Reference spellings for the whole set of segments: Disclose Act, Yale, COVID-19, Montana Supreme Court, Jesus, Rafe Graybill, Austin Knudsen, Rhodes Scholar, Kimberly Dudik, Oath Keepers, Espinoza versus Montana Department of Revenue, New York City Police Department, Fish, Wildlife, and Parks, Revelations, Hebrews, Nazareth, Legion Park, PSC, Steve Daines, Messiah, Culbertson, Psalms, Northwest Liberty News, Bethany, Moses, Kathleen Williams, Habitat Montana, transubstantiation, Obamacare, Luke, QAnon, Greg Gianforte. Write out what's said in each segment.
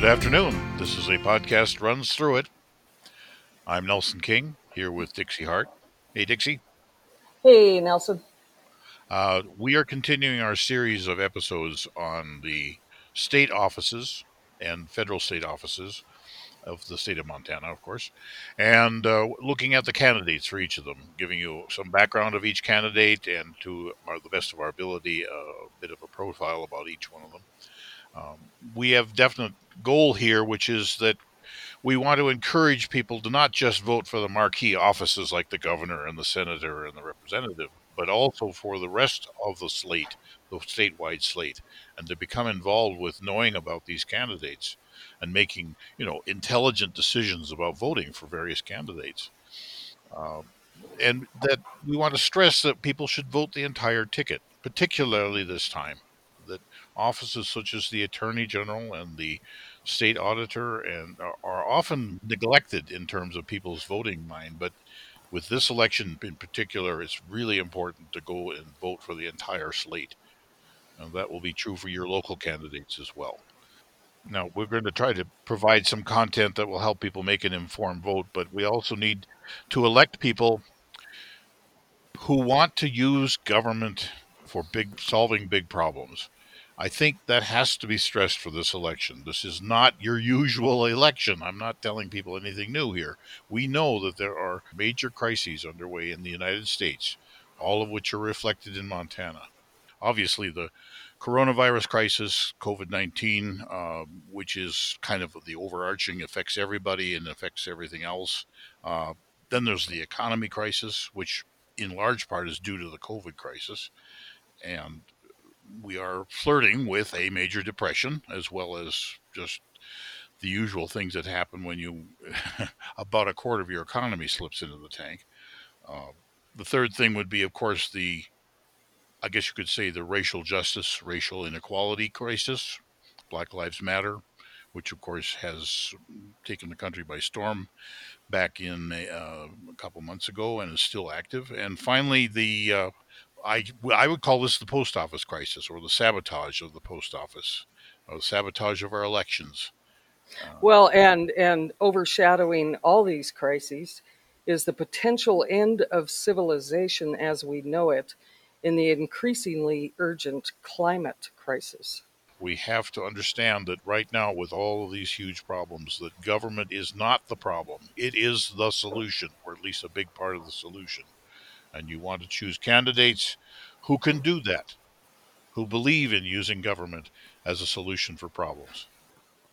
Good afternoon. This is a podcast runs through it. I'm Nelson King here with Dixie Hart. Hey, Dixie. Hey, Nelson. We are continuing our series of episodes on the state offices and federal state offices of the state of Montana, of course, and looking at the candidates for each of them, giving you some background of each candidate and, to the best of our ability, a bit of a profile about each one of them. We have definite goal here, which is that we want to encourage people to not just vote for the marquee offices like the governor and the senator and the representative, but also for the rest of the slate, the statewide slate, and to become involved with knowing about these candidates and making, intelligent decisions about voting for various candidates. And that we want to stress that people should vote the entire ticket, particularly this time, that offices such as the Attorney General and the State Auditor are often neglected in terms of people's voting mind. But with this election in particular, it's really important to go and vote for the entire slate. And that will be true for your local candidates as well. Now, we're going to try to provide some content that will help people make an informed vote, but we also need to elect people who want to use government for solving big problems. I think that has to be stressed for this election. This is not your usual election. I'm not telling people anything new here. We know that there are major crises underway in the United States, all of which are reflected in Montana. Obviously, the coronavirus crisis, COVID-19, which is kind of the overarching, affects everybody and affects everything else. Then there's the economy crisis, which in large part is due to the COVID crisis. And we are flirting with a major depression, as well as just the usual things that happen when you about a quarter of your economy slips into the tank. The third thing would be, of course, the racial justice, racial inequality crisis, Black Lives Matter, which, of course, has taken the country by storm back in a couple months ago and is still active. And finally, I would call this the post office crisis, or the sabotage of the post office, or the sabotage of our elections. Well, and overshadowing all these crises is the potential end of civilization as we know it in the increasingly urgent climate crisis. We have to understand that right now, with all of these huge problems, that government is not the problem. It is the solution, or at least a big part of the solution. And you want to choose candidates who can do that, who believe in using government as a solution for problems.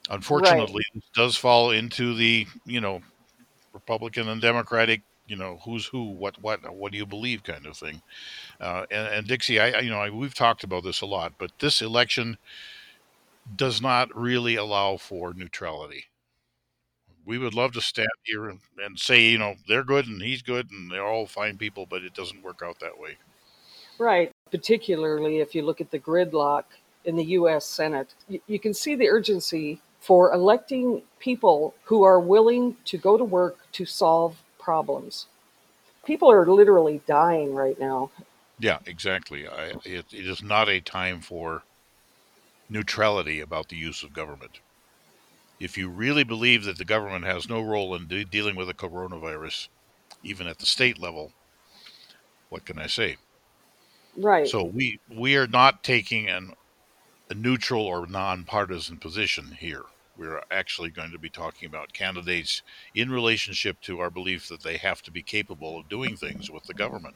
Unfortunately, right. This does fall into the, Republican and Democratic, who's who, what do you believe kind of thing. And Dixie, we've talked about this a lot, but this election does not really allow for neutrality. We would love to stand here and say, they're good and he's good and they're all fine people, but it doesn't work out that way. Right. Particularly if you look at the gridlock in the U.S. Senate, you can see the urgency for electing people who are willing to go to work to solve problems. People are literally dying right now. Yeah, exactly. It is not a time for neutrality about the use of government. If you really believe that the government has no role in dealing with the coronavirus, even at the state level, what can I say? Right. So we are not taking a neutral or nonpartisan position here. We're actually going to be talking about candidates in relationship to our belief that they have to be capable of doing things with the government.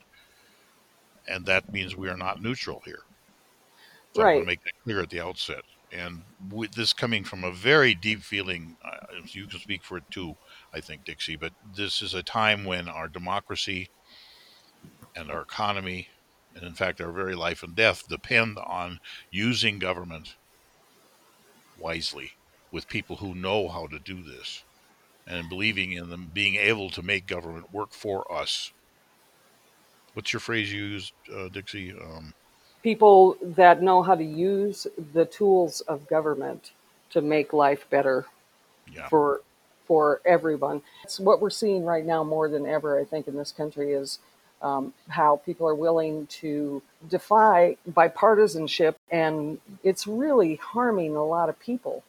And that means we are not neutral here. So right. I want to make that clear at the outset. And with this coming from a very deep feeling, you can speak for it too, I think, Dixie, but this is a time when our democracy and our economy, and in fact our very life and death, depend on using government wisely with people who know how to do this and believing in them being able to make government work for us. What's your phrase you used, Dixie? People that know how to use the tools of government to make life better for everyone. It's what we're seeing right now more than ever, I think, in this country is how people are willing to defy bipartisanship, and it's really harming a lot of people.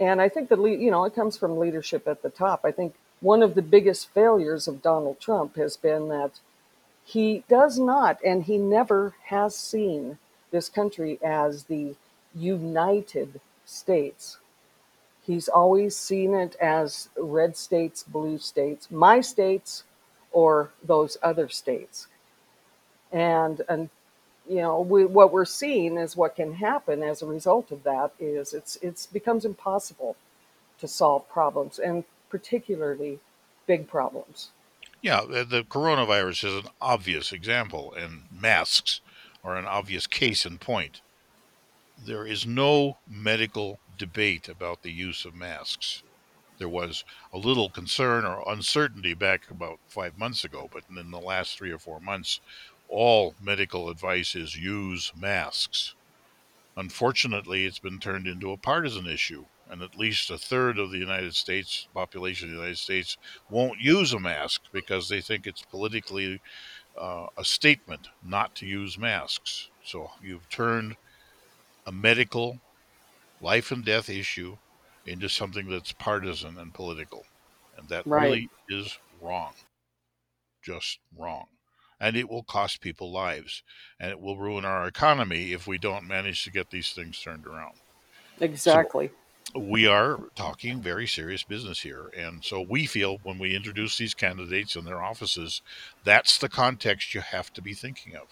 And I think that, you know, it comes from leadership at the top. I think one of the biggest failures of Donald Trump has been that he does not, and he never has seen this country as the United States. He's always seen it as red states, blue states, my states, or those other states. And you know, what we're seeing is what can happen as a result of that is it becomes impossible to solve problems, and particularly big problems. Yeah, the coronavirus is an obvious example, and masks are an obvious case in point. There is no medical debate about the use of masks. There was a little concern or uncertainty back about 5 months ago, but in the last 3 or 4 months, all medical advice is use masks. Unfortunately, it's been turned into a partisan issue, and at least a third of the United States population of the United States won't use a mask because they think it's politically a statement not to use masks. So you've turned a medical life and death issue into something that's partisan and political, and that really is wrong, just wrong. And it will cost people lives, and it will ruin our economy if we don't manage to get these things turned around. Exactly. So we are talking very serious business here. And so we feel when we introduce these candidates in their offices, that's the context you have to be thinking of.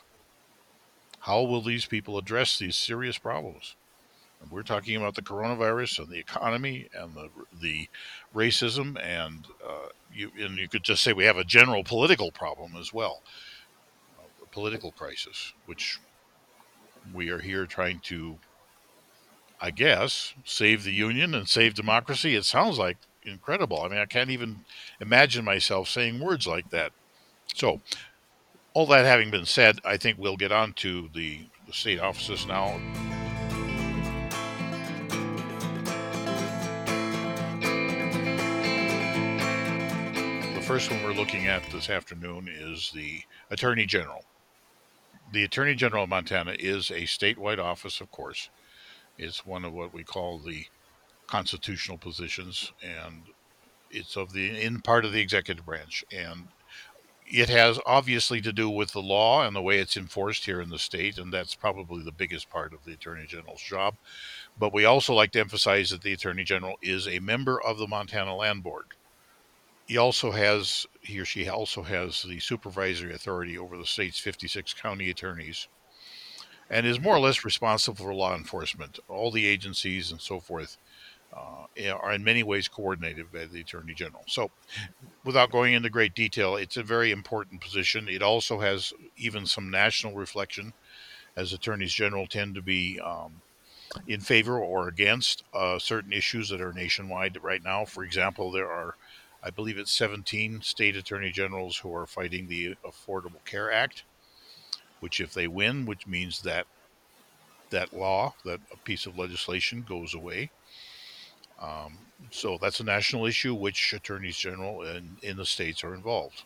How will these people address these serious problems? And we're talking about the coronavirus and the economy and the racism. And you could just say we have a general political problem as well. Political crisis, which we are here trying to, I guess, save the union and save democracy. It sounds like incredible. I mean, I can't even imagine myself saying words like that. So all that having been said, I think we'll get on to the state offices now. The first one we're looking at this afternoon is the Attorney General. The Attorney General of Montana is a statewide office, of course. It's one of what we call the constitutional positions, and it's in part of the executive branch. And it has obviously to do with the law and the way it's enforced here in the state, and that's probably the biggest part of the Attorney General's job. But we also like to emphasize that the Attorney General is a member of the Montana Land Board. He or she also has the supervisory authority over the state's 56 county attorneys, and is more or less responsible for law enforcement. All the agencies and so forth are in many ways coordinated by the Attorney General. So without going into great detail, it's a very important position. It also has even some national reflection, as attorneys general tend to be in favor or against certain issues that are nationwide right now. For example, there are, I believe it's 17 state attorney generals who are fighting the Affordable Care Act, which if they win, which means that law, that a piece of legislation goes away. So that's a national issue which attorneys general in the states are involved.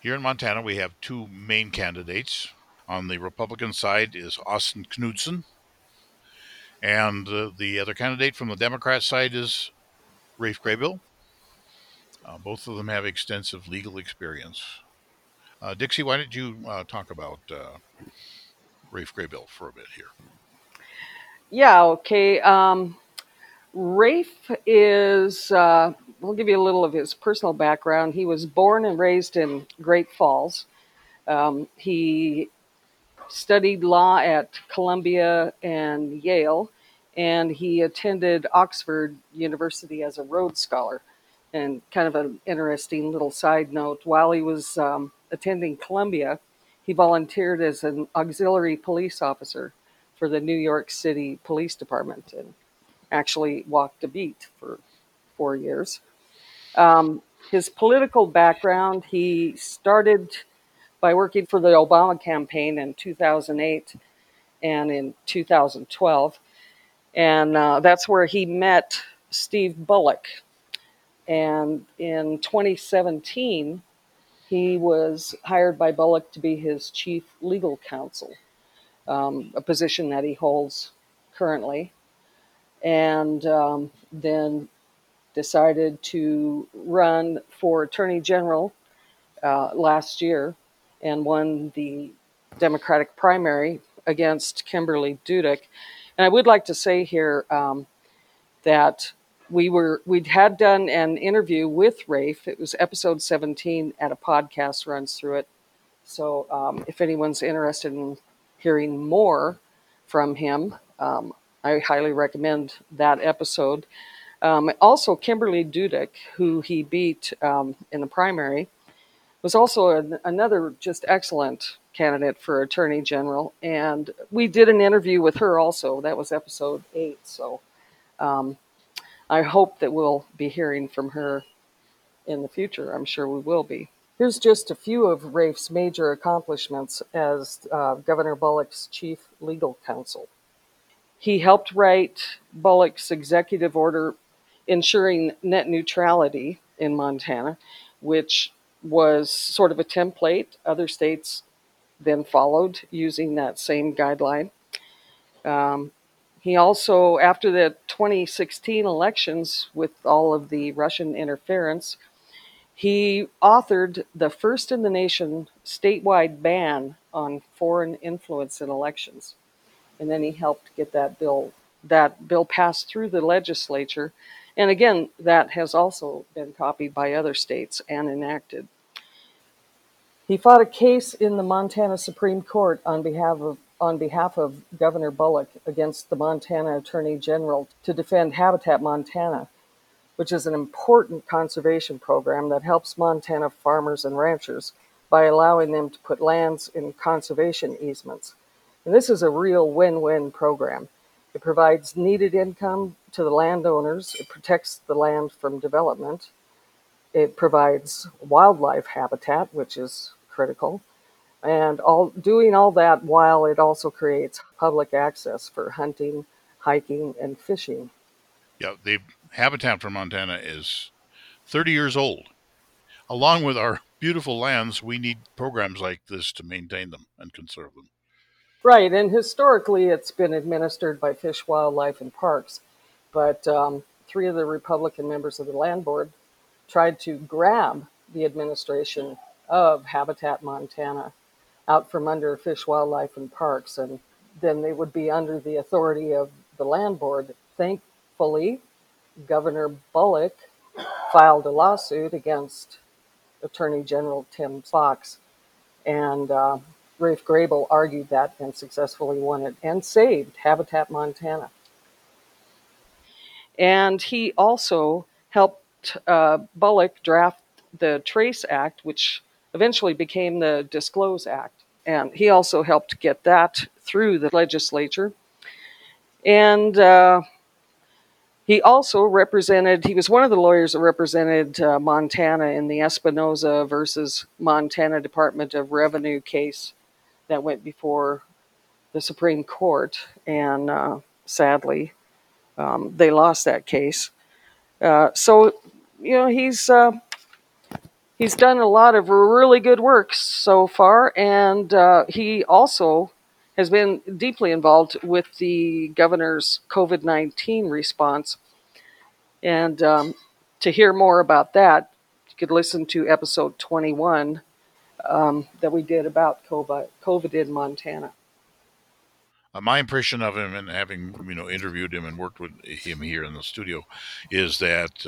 Here in Montana, we have two main candidates. On the Republican side is Austin Knudsen, and the other candidate from the Democrat side is Rafe Graybill. Both of them have extensive legal experience. Dixie, why don't you talk about Rafe Graybill for a bit here? Yeah, okay. Rafe is, we'll give you a little of his personal background. He was born and raised in Great Falls. He studied law at Columbia and Yale, and he attended Oxford University as a Rhodes Scholar. And kind of an interesting little side note, while he was attending Columbia, he volunteered as an auxiliary police officer for the New York City Police Department and actually walked a beat for 4 years. His political background, he started by working for the Obama campaign in 2008 and in 2012. And that's where he met Steve Bullock. And in 2017, he was hired by Bullock to be his chief legal counsel, a position that he holds currently. and then decided to run for attorney general last year and won the Democratic primary against Kimberly Dudik. And I would like to say here that we had done an interview with Rafe. It was episode 17 at a podcast, runs through it. So if anyone's interested in hearing more from him, I highly recommend that episode. Also, Kimberly Dudik, who he beat in the primary, was also another just excellent candidate for attorney general. And we did an interview with her also. That was episode 8. So I hope that we'll be hearing from her in the future. I'm sure we will be. Here's just a few of Rafe's major accomplishments as Governor Bullock's chief legal counsel. He helped write Bullock's executive order ensuring net neutrality in Montana, which was sort of a template. Other states then followed using that same guideline. He also, after the 2016 elections with all of the Russian interference, he authored the first in the nation statewide ban on foreign influence in elections. And then he helped get that bill passed through the legislature. And again, that has also been copied by other states and enacted. He fought a case in the Montana Supreme Court on behalf of Governor Bullock against the Montana Attorney General to defend Habitat Montana, which is an important conservation program that helps Montana farmers and ranchers by allowing them to put lands in conservation easements. And this is a real win-win program. It provides needed income to the landowners. It protects the land from development. It provides wildlife habitat, which is critical. And doing all that while it also creates public access for hunting, hiking, and fishing. Yeah, the Habitat for Montana is 30 years old. Along with our beautiful lands, we need programs like this to maintain them and conserve them. Right, and historically it's been administered by Fish, Wildlife, and Parks. But 3 of the Republican members of the Land Board tried to grab the administration of Habitat Montana out from under Fish, Wildlife, and Parks, and then they would be under the authority of the Land Board. Thankfully, Governor Bullock filed a lawsuit against Attorney General Tim Fox, and Rafe Graybill argued that and successfully won it and saved Habitat Montana. And he also helped Bullock draft the TRACE Act, which eventually became the Disclose Act. And he also helped get that through the legislature. And he also he was one of the lawyers that represented Montana in the Espinoza versus Montana Department of Revenue case that went before the Supreme Court. And sadly, they lost that case. So, you know, he's done a lot of really good work so far, and he also has been deeply involved with the governor's COVID-19 response. And to hear more about that, you could listen to episode 21 that we did about COVID in Montana. My impression of him, and having interviewed him and worked with him here in the studio, is that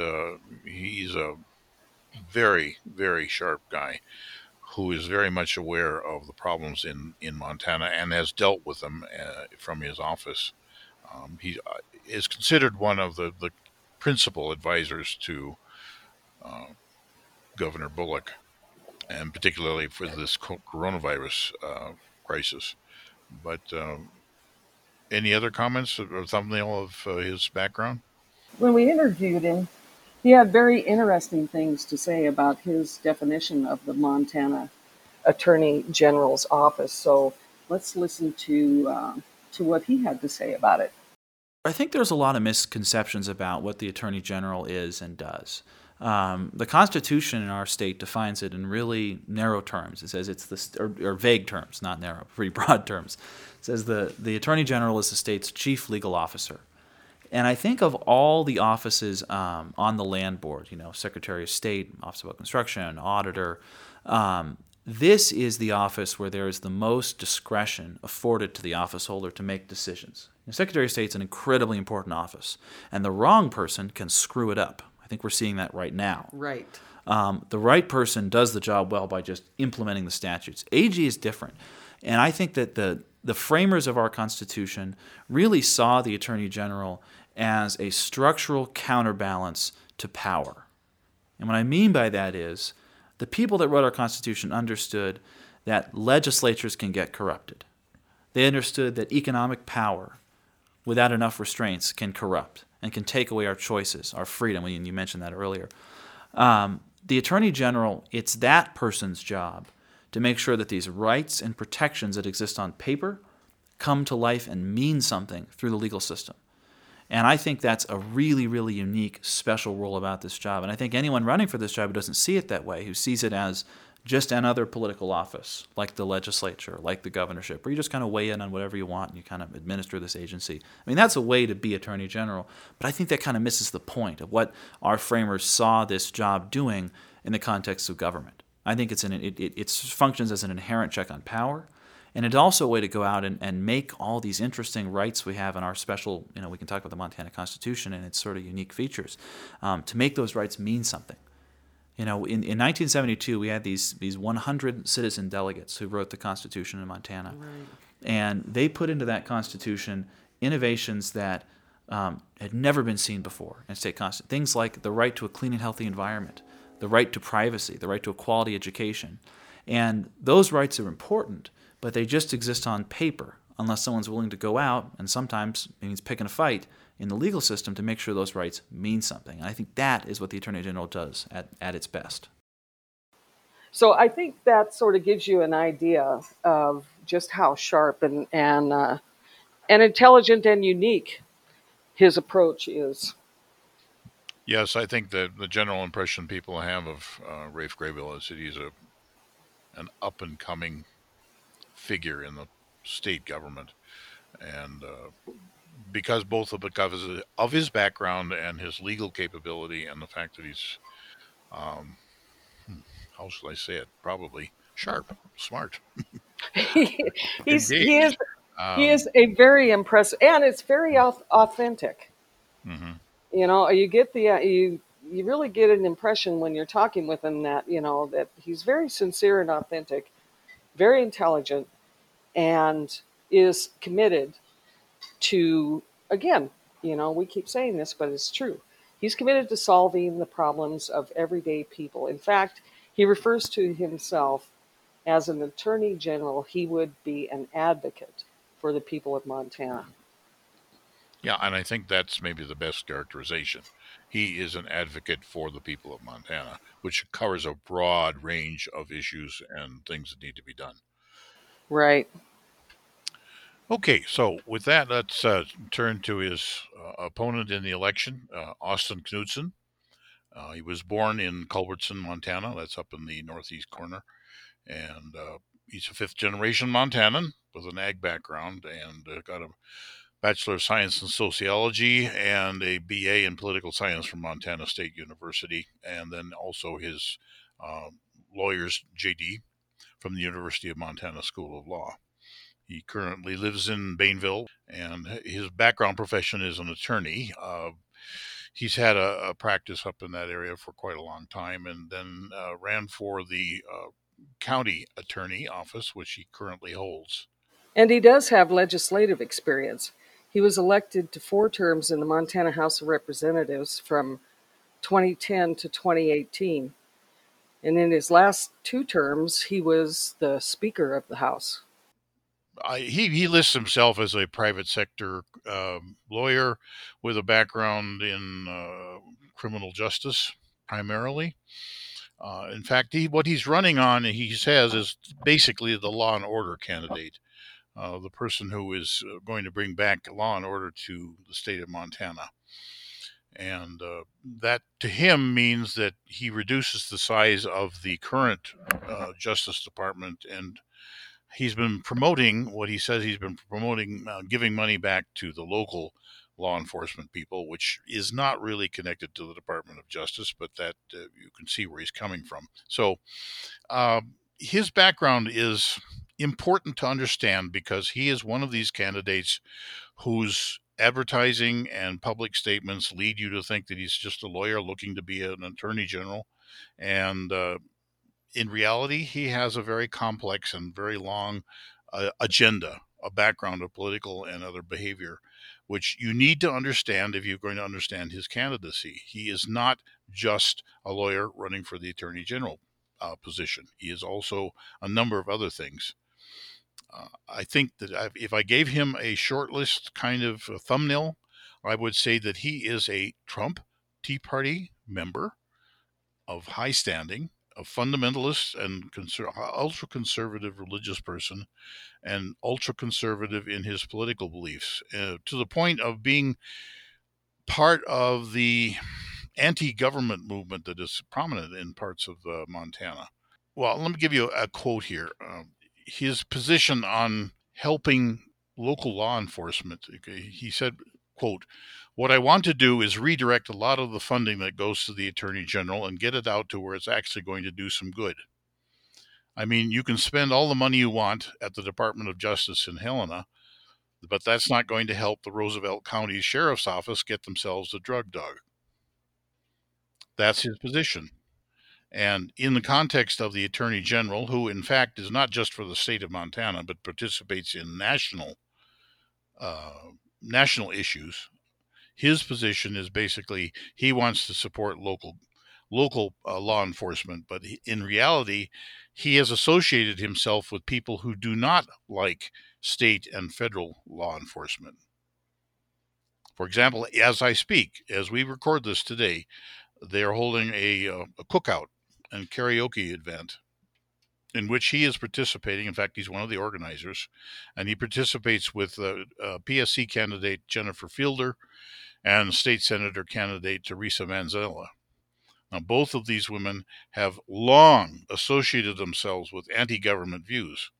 he's a very, very sharp guy who is very much aware of the problems in Montana and has dealt with them from his office. He is considered one of the principal advisors to Governor Bullock, and particularly for this coronavirus crisis. But any other comments or thumbnail of his background? When we interviewed him, he had very interesting things to say about his definition of the Montana Attorney General's office. So let's listen to what he had to say about it. I think there's a lot of misconceptions about what the Attorney General is and does. The Constitution in our state defines it in really narrow terms. It says it's or vague terms, not narrow, pretty broad terms. It says the Attorney General is the state's chief legal officer. And I think of all the offices on the land board, Secretary of State, Office of Construction, Auditor, this is the office where there is the most discretion afforded to the office holder to make decisions. The Secretary of State's an incredibly important office, and the wrong person can screw it up. I think we're seeing that right now. Right. The right person does the job well by just implementing the statutes. AG is different, and I think that the framers of our Constitution really saw the Attorney General as a structural counterbalance to power. And what I mean by that is the people that wrote our Constitution understood that legislatures can get corrupted. They understood that economic power without enough restraints can corrupt and can take away our choices, our freedom, and you mentioned that earlier. The Attorney General, it's that person's job to make sure that these rights and protections that exist on paper come to life and mean something through the legal system. And I think that's a really, really unique, special role about this job. And I think anyone running for this job who doesn't see it that way, who sees it as just another political office, like the legislature, like the governorship, where you just kind of weigh in on whatever you want and you kind of administer this agency. I mean, that's a way to be Attorney General, but I think that kind of misses the point of what our framers saw this job doing in the context of government. I think it functions as an inherent check on power. And it's also a way to go out and make all these interesting rights we have in our special, we can talk about the Montana Constitution and its sort of unique features, to make those rights mean something. In 1972, we had these 100 citizen delegates who wrote the Constitution in Montana. Right. And they put into that Constitution innovations that had never been seen before in state constitution. Things like the right to a clean and healthy environment, the right to privacy, the right to a quality education. And those rights are important, but they just exist on paper unless someone's willing to go out, and sometimes it means picking a fight in the legal system to make sure those rights mean something. And I think that is what the Attorney General does at its best. So I think that sort of gives you an idea of just how sharp and intelligent and unique his approach is. Yes, I think that the general impression people have of Rafe Graybill is that he's an up-and-coming figure in the state government, and because both of his background and his legal capability and the fact that he's probably sharp, smart. He is a very impressive, and it's very authentic. Mm-hmm. You really get an impression when you're talking with him that that he's very sincere and authentic, very intelligent, and is committed to, again, we keep saying this, but it's true. He's committed to solving the problems of everyday people. In fact, he refers to himself as an attorney general. He would be an advocate for the people of Montana. Yeah, and I think that's maybe the best characterization. He is an advocate for the people of Montana, which covers a broad range of issues and things that need to be done. Right. Okay, so with that, let's turn to his opponent in the election, Austin Knudsen. He was born in Culbertson, Montana. That's up in the northeast corner. And he's a fifth-generation Montanan with an ag background and got a Bachelor of Science in Sociology and a BA in Political Science from Montana State University, and then also his lawyer's JD from the University of Montana School of Law. He currently lives in Bainville, and his background profession is an attorney. He's had a practice up in that area for quite a long time, and then ran for the county attorney office, which he currently holds. And he does have legislative experience. He was elected to 4 terms in the Montana House of Representatives from 2010 to 2018. And in his last 2 terms, he was the Speaker of the House. He lists himself as a private sector lawyer with a background in criminal justice, primarily. In fact, what he's running on, he says, is basically the law and order candidate. The person who is going to bring back law and order to the state of Montana. And that to him means that he reduces the size of the current Justice Department. And he's been promoting giving money back to the local law enforcement people, which is not really connected to the Department of Justice, but that you can see where he's coming from. So his background is important to understand because he is one of these candidates whose advertising and public statements lead you to think that he's just a lawyer looking to be an attorney general. And in reality, he has a very complex and very long agenda, a background of political and other behavior, which you need to understand if you're going to understand his candidacy. He is not just a lawyer running for the attorney general position. He is also a number of other things. I think that if I gave him a short list kind of a thumbnail, I would say that he is a Trump Tea Party member of high standing, a fundamentalist and ultra-conservative religious person, and ultra-conservative in his political beliefs, to the point of being part of the anti-government movement that is prominent in parts of Montana. Well, let me give you a quote here. His position on helping local law enforcement, he said, quote, "What I want to do is redirect a lot of the funding that goes to the Attorney General and get it out to where it's actually going to do some good. I mean, you can spend all the money you want at the Department of Justice in Helena, but that's not going to help the Roosevelt County Sheriff's Office get themselves a drug dog." That's his position. And in the context of the Attorney General, who in fact is not just for the state of Montana, but participates in national issues, his position is basically he wants to support local law enforcement, but in reality, he has associated himself with people who do not like state and federal law enforcement. For example, as I speak, as we record this today, they are holding a cookout and karaoke event in which he is participating. In fact, he's one of the organizers, and he participates with PSC candidate Jennifer Fielder and state senator candidate Teresa Manzella. Now, both of these women have long associated themselves with anti-government views,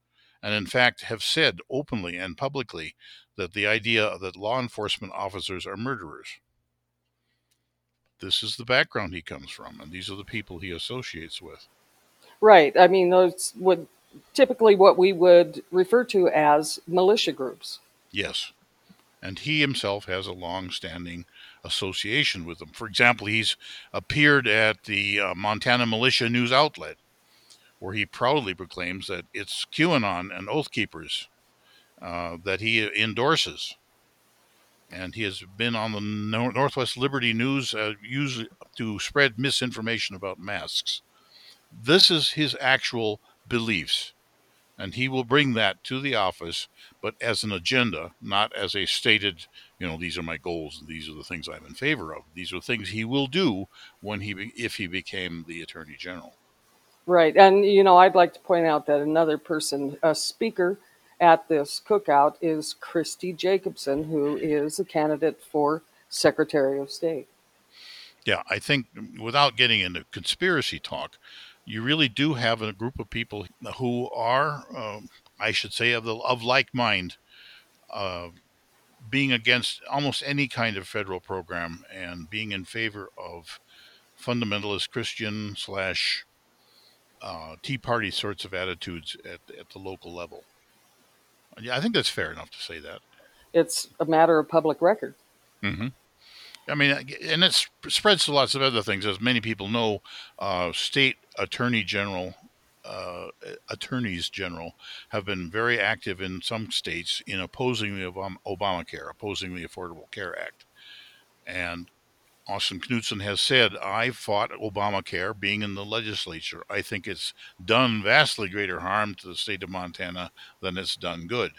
and in fact have said openly and publicly that the idea that law enforcement officers are murderers. This is the background he comes from, and these are the people he associates with. Right. I mean, those would typically what we would refer to as militia groups. Yes. And he himself has a long-standing association with them. For example, he's appeared at the Montana Militia News Outlet, where he proudly proclaims that it's QAnon and Oath Keepers that he endorses. And he has been on the Northwest Liberty News usually to spread misinformation about masks. This is his actual beliefs, and he will bring that to the office, but as an agenda, not as a stated, these are my goals, and these are the things I'm in favor of. These are things he will do when if he became the Attorney General. Right, and I'd like to point out that another person, a speaker at this cookout, is Christy Jacobson, who is a candidate for Secretary of State. Yeah, I think without getting into conspiracy talk, you really do have a group of people who are, of like mind, being against almost any kind of federal program and being in favor of fundamentalist Christian / Tea Party sorts of attitudes at the local level. Yeah, I think that's fair enough to say that. It's a matter of public record. Mm-hmm. I mean, and it spreads to lots of other things. As many people know, state attorneys general have been very active in some states in opposing the Obamacare, opposing the Affordable Care Act. And Austin Knudsen has said, "I fought Obamacare being in the legislature. I think it's done vastly greater harm to the state of Montana than it's done good."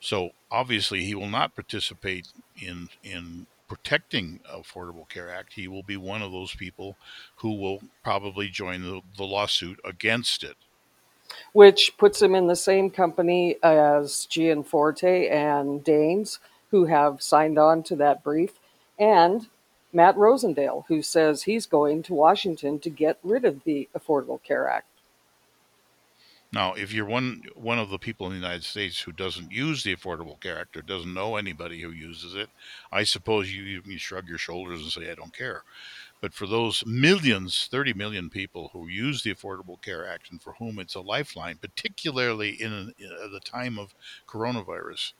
So obviously he will not participate in protecting Affordable Care Act. He will be one of those people who will probably join the lawsuit against it, which puts him in the same company as Gianforte and Daines, who have signed on to that brief, and Matt Rosendale, who says he's going to Washington to get rid of the Affordable Care Act. Now, if you're one of the people in the United States who doesn't use the Affordable Care Act or doesn't know anybody who uses it, I suppose you shrug your shoulders and say, I don't care. But for those millions, 30 million people who use the Affordable Care Act and for whom it's a lifeline, particularly in the time of coronavirus,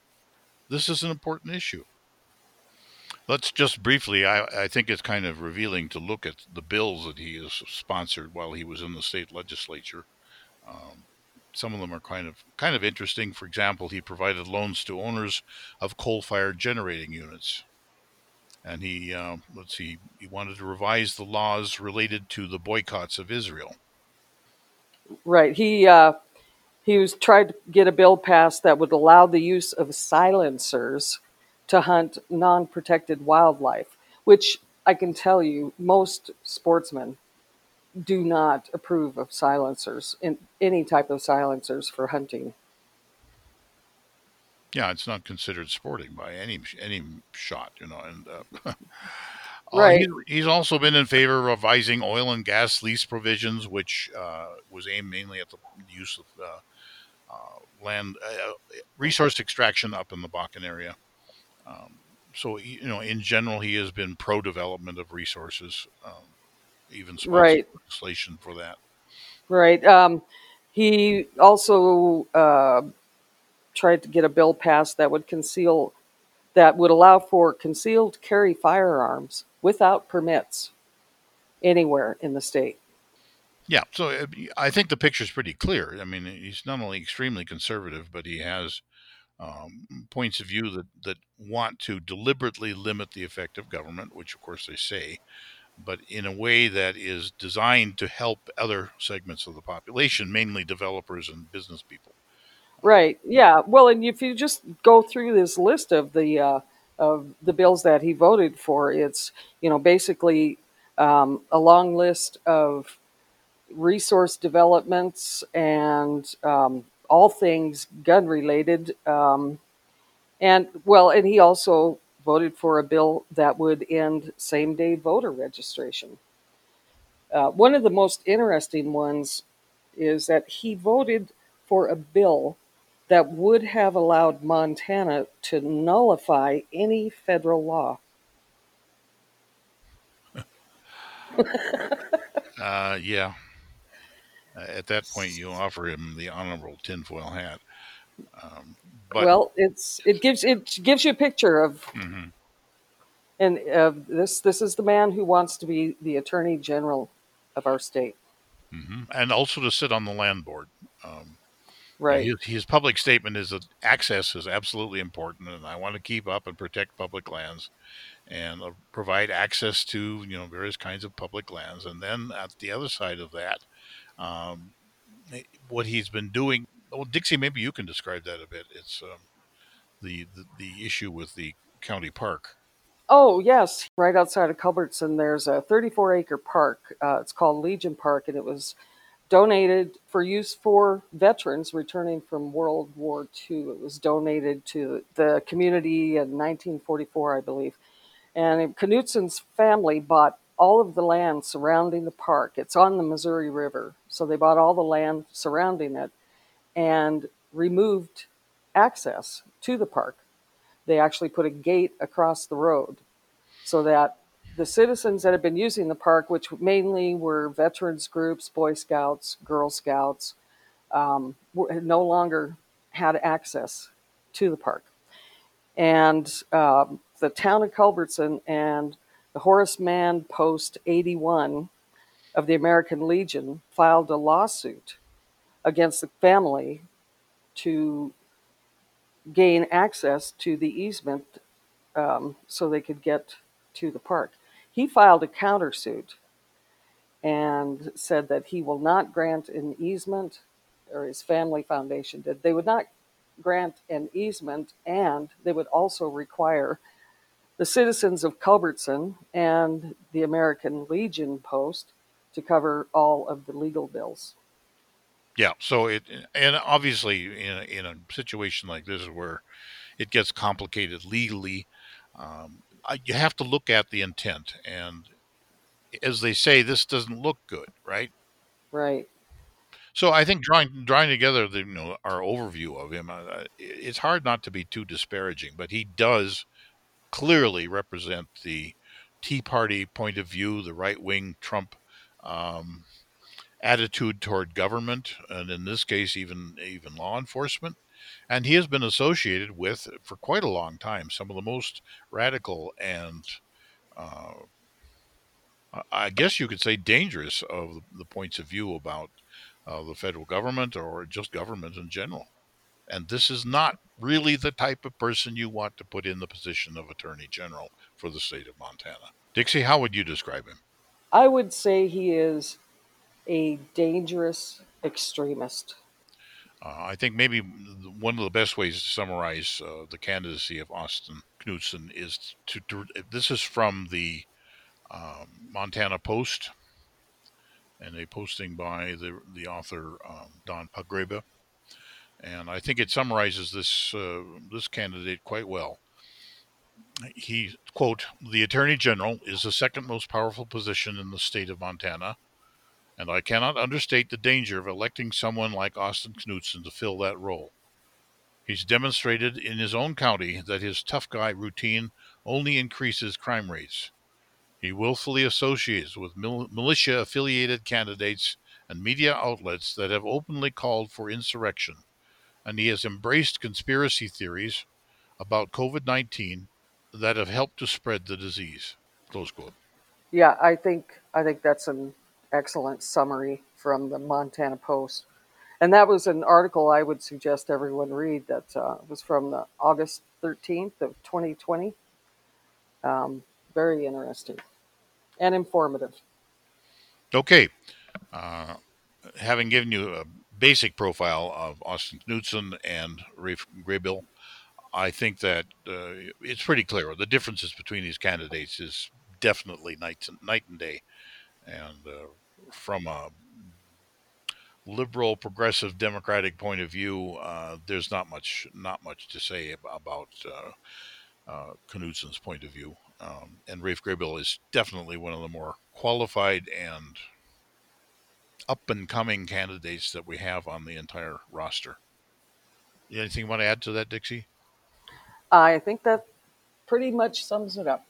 this is an important issue. Let's just briefly, I think it's kind of revealing to look at the bills that he has sponsored while he was in the state legislature. Some of them are kind of interesting. For example, he provided loans to owners of coal-fired generating units. And he wanted to revise the laws related to the boycotts of Israel. Right. He tried to get a bill passed that would allow the use of silencers to hunt non-protected wildlife, which I can tell you most sportsmen do not approve of silencers, in any type of silencers for hunting. Yeah, it's not considered sporting by any shot, you know. And right. He's also been in favor of revising oil and gas lease provisions, which was aimed mainly at the use of land resource extraction up in the Bakken area. So, you know, in general, he has been pro-development of resources, even sponsored legislation for that. Right. He also tried to get a bill passed that would allow for concealed carry firearms without permits anywhere in the state. Yeah, so I think the picture's pretty clear. I mean, he's not only extremely conservative, but he has points of view that want to deliberately limit the effect of government, which of course they say, but in a way that is designed to help other segments of the population, mainly developers and business people. Right. Yeah. Well, and if you just go through this list of the bills that he voted for, it's, you know, basically a long list of resource developments and all things gun related. And he also voted for a bill that would end same day voter registration. One of the most interesting ones is that he voted for a bill that would have allowed Montana to nullify any federal law. Yeah. At that point, you offer him the honorable tinfoil hat. It gives you a picture of, mm-hmm. and this is the man who wants to be the Attorney General of our state, mm-hmm. and also to sit on the land board. Right. His public statement is that access is absolutely important, and I want to keep up and protect public lands and provide access to, you know, various kinds of public lands. And then at the other side of that, what he's been doing, well, Dixie, maybe you can describe that a bit. It's the issue with the county park. Oh, yes. Right outside of Culbertson, there's a 34-acre park. It's called Legion Park, and it was donated for use for veterans returning from World War II. It was donated to the community in 1944, I believe. And Knudsen's family bought all of the land surrounding the park. It's on the Missouri River. So they bought all the land surrounding it and removed access to the park. They actually put a gate across the road so that the citizens that have been using the park, which mainly were veterans groups, Boy Scouts, Girl Scouts, no longer had access to the park. And the town of Culbertson and the Horace Mann Post 81 of the American Legion filed a lawsuit against the family to gain access to the easement so they could get to the park. He filed a countersuit and said that he will not grant an easement, or his family foundation did. They would not grant an easement, and they would also require the citizens of Culbertson and the American Legion Post to cover all of the legal bills. Yeah, so obviously in a situation like this where it gets complicated legally, you have to look at the intent, and as they say, this doesn't look good, right? Right. So I think drawing together the, our overview of him, it's hard not to be too disparaging, but he does clearly represent the Tea Party point of view, the right-wing Trump attitude toward government, and in this case, even law enforcement. And he has been associated with, for quite a long time, some of the most radical and I guess you could say dangerous of the points of view about the federal government or just government in general. And this is not really the type of person you want to put in the position of Attorney General for the state of Montana. Dixie, how would you describe him? I would say he is a dangerous extremist. I think maybe one of the best ways to summarize the candidacy of Austin Knudsen is to this is from the Montana Post, and a posting by the author, Don Pagreba. And I think it summarizes this candidate quite well. He, quote, "The Attorney General is the second most powerful position in the state of Montana, and I cannot understate the danger of electing someone like Austin Knudsen to fill that role. He's demonstrated in his own county that his tough guy routine only increases crime rates. He willfully associates with militia-affiliated candidates and media outlets that have openly called for insurrection, and he has embraced conspiracy theories about COVID-19 that have helped to spread the disease." Close quote. Yeah, I think that's an excellent summary from the Montana Post. And that was an article I would suggest everyone read that was from the August 13th of 2020. Very interesting and informative. Okay. Having given you a basic profile of Austin Knudsen and Rafe Graybill, I think that it's pretty clear. The differences between these candidates is definitely night and day. And from a liberal, progressive, democratic point of view, there's not much to say about Knudsen's point of view. And Rafe Graybill is definitely one of the more qualified and up-and-coming candidates that we have on the entire roster. Anything you want to add to that, Dixie? I think that pretty much sums it up.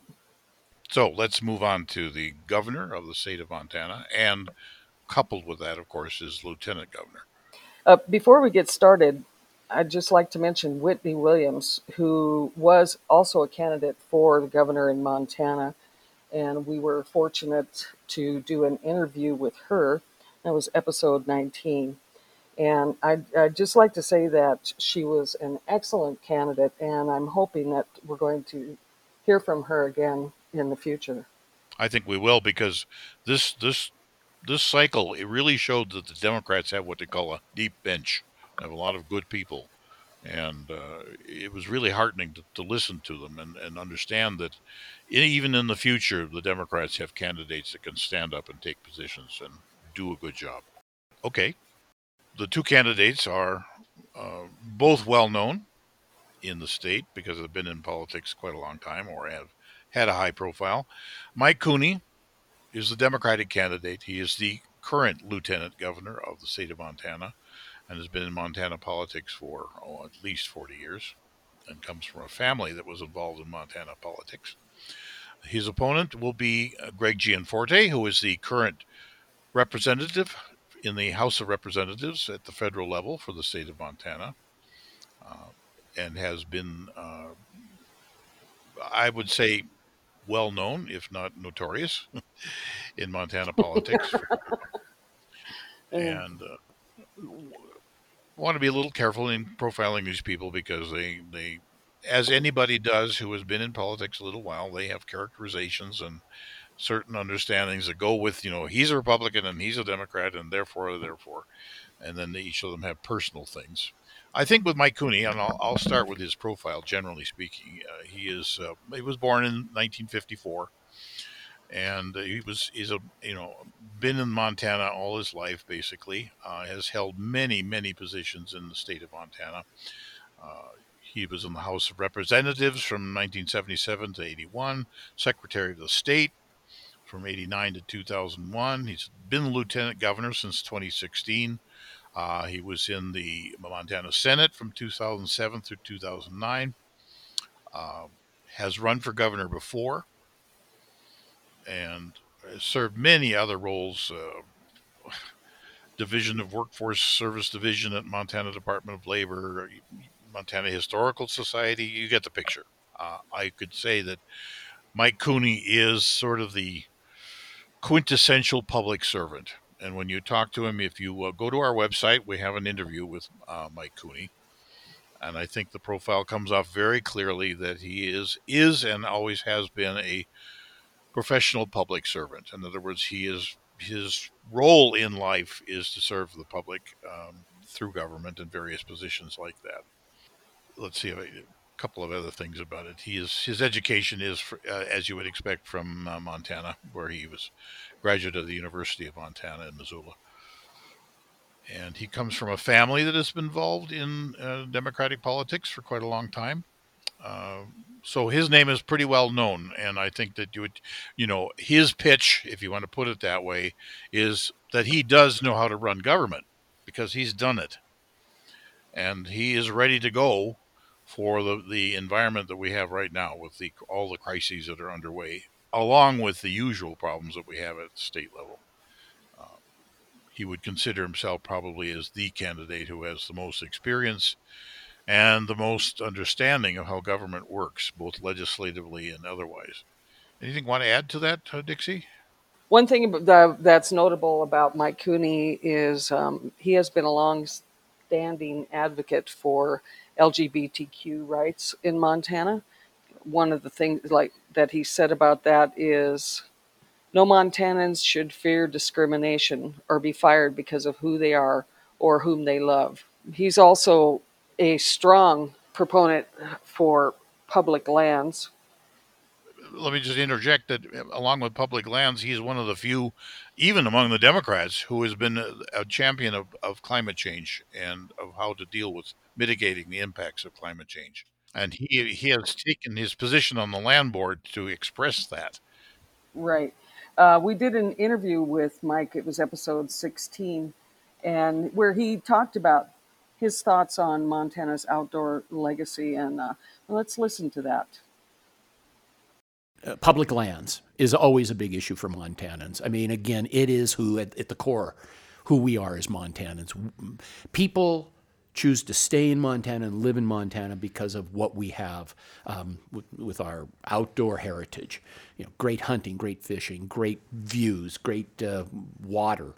So let's move on to the governor of the state of Montana, and coupled with that, of course, is lieutenant governor. Before we get started, I'd just like to mention Whitney Williams, who was also a candidate for the governor in Montana, and we were fortunate to do an interview with her. That was episode 19. And I'd just like to say that she was an excellent candidate, and I'm hoping that we're going to hear from her again in the future. I think we will, because this cycle, it really showed that the Democrats have what they call a deep bench. They have a lot of good people, and it was really heartening to listen to them and understand that even in the future, the Democrats have candidates that can stand up and take positions and do a good job. Okay. The two candidates are both well-known in the state because they've been in politics quite a long time or have had a high profile. Mike Cooney is the Democratic candidate. He is the current lieutenant governor of the state of Montana and has been in Montana politics for at least 40 years and comes from a family that was involved in Montana politics. His opponent will be Greg Gianforte, who is the current representative in the House of Representatives at the federal level for the state of Montana and has been, I would say, well-known, if not notorious, in Montana politics. And want to be a little careful in profiling these people because they, as anybody does who has been in politics a little while, they have characterizations and certain understandings that go with, he's a Republican and he's a Democrat and therefore. And then each of them have personal things. I think with Mike Cooney, and I'll start with his profile, generally speaking, he was born in 1954 and he's been in Montana all his life, basically, has held many, many positions in the state of Montana. He was in the House of Representatives from 1977 to 81, Secretary of the State from 89 to 2001. He's been lieutenant governor since 2016. He was in the Montana Senate from 2007 through 2009. Has run for governor before and served many other roles. Division of Workforce Service Division at Montana Department of Labor, Montana Historical Society. You get the picture. I could say that Mike Cooney is sort of the quintessential public servant. And when you talk to him, if you go to our website, we have an interview with Mike Cooney. And I think the profile comes off very clearly that he is and always has been a professional public servant. In other words, his role in life is to serve the public through government in various positions like that. Let's see, a couple of other things about it. His education is, as you would expect, from Montana, where he was a graduate of the University of Montana in Missoula. And he comes from a family that has been involved in Democratic politics for quite a long time. So his name is pretty well known. And I think that his pitch, if you want to put it that way, is that he does know how to run government because he's done it. And he is ready to go for the environment that we have right now with all the crises that are underway, along with the usual problems that we have at the state level. He would consider himself probably as the candidate who has the most experience and the most understanding of how government works, both legislatively and otherwise. Anything you want to add to that, Dixie? One thing that's notable about Mike Cooney is he has been a long-standing advocate for LGBTQ rights in Montana. One of the things that he said about that is, "No Montanans should fear discrimination or be fired because of who they are or whom they love." He's also a strong proponent for public lands. Let me just interject that along with public lands, he's one of the few, even among the Democrats, who has been a champion of climate change and of how to deal with mitigating the impacts of climate change. And he has taken his position on the land board to express that. Right. We did an interview with Mike. It was episode 16, and where he talked about his thoughts on Montana's outdoor legacy. And let's listen to that. Public lands is always a big issue for Montanans. I mean, again, it is who at the core, who we are as Montanans. People choose to stay in Montana and live in Montana because of what we have with our outdoor heritage. Great hunting, great fishing, great views, great water,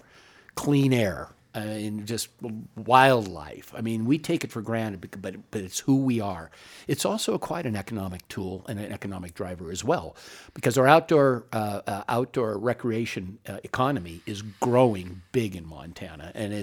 clean air, and just wildlife. I mean, we take it for granted, but it's who we are. It's also quite an economic tool and an economic driver as well, because our outdoor recreation economy is growing big in Montana, and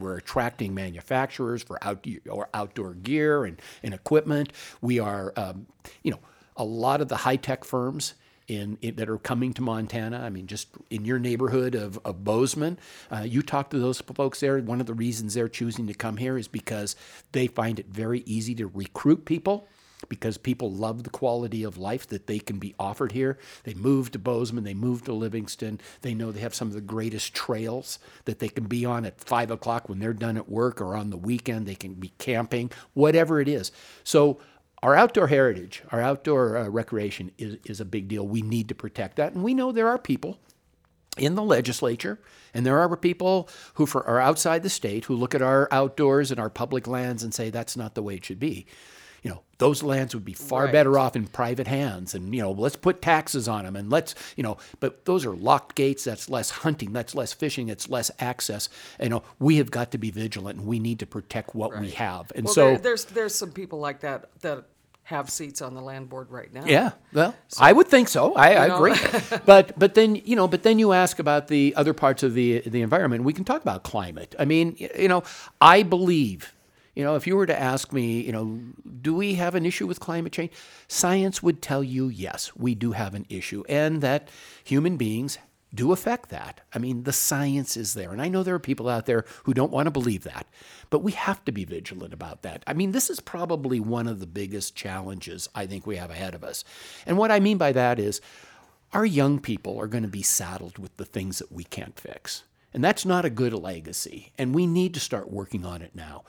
we're attracting manufacturers for outdoor gear and equipment. We are, a lot of the high-tech firms that are coming to Montana. I mean, just in your neighborhood of Bozeman, you talk to those folks there. One of the reasons they're choosing to come here is because they find it very easy to recruit people because people love the quality of life that they can be offered here. They move to Bozeman. They move to Livingston. They know they have some of the greatest trails that they can be on at 5 o'clock when they're done at work or on the weekend. They can be camping, whatever it is. So our outdoor heritage, our outdoor recreation is a big deal. We need to protect that. And we know there are people in the legislature, and there are people who are outside the state who look at our outdoors and our public lands and say that's not the way it should be. Those lands would be far better off in private hands, and let's put taxes on them, and but those are locked gates. That's less hunting, that's less fishing, it's less access. We have got to be vigilant, and we need to protect what we have. And so there's some people like that have seats on the land board right now. Yeah, well, so, I would think so. I agree. But then you ask about the other parts of the environment. We can talk about climate. I mean, I believe. If you were to ask me, do we have an issue with climate change? Science would tell you, yes, we do have an issue, and that human beings do affect that. I mean, the science is there. And I know there are people out there who don't want to believe that, but we have to be vigilant about that. I mean, this is probably one of the biggest challenges I think we have ahead of us. And what I mean by that is our young people are going to be saddled with the things that we can't fix. And that's not a good legacy. And we need to start working on it now.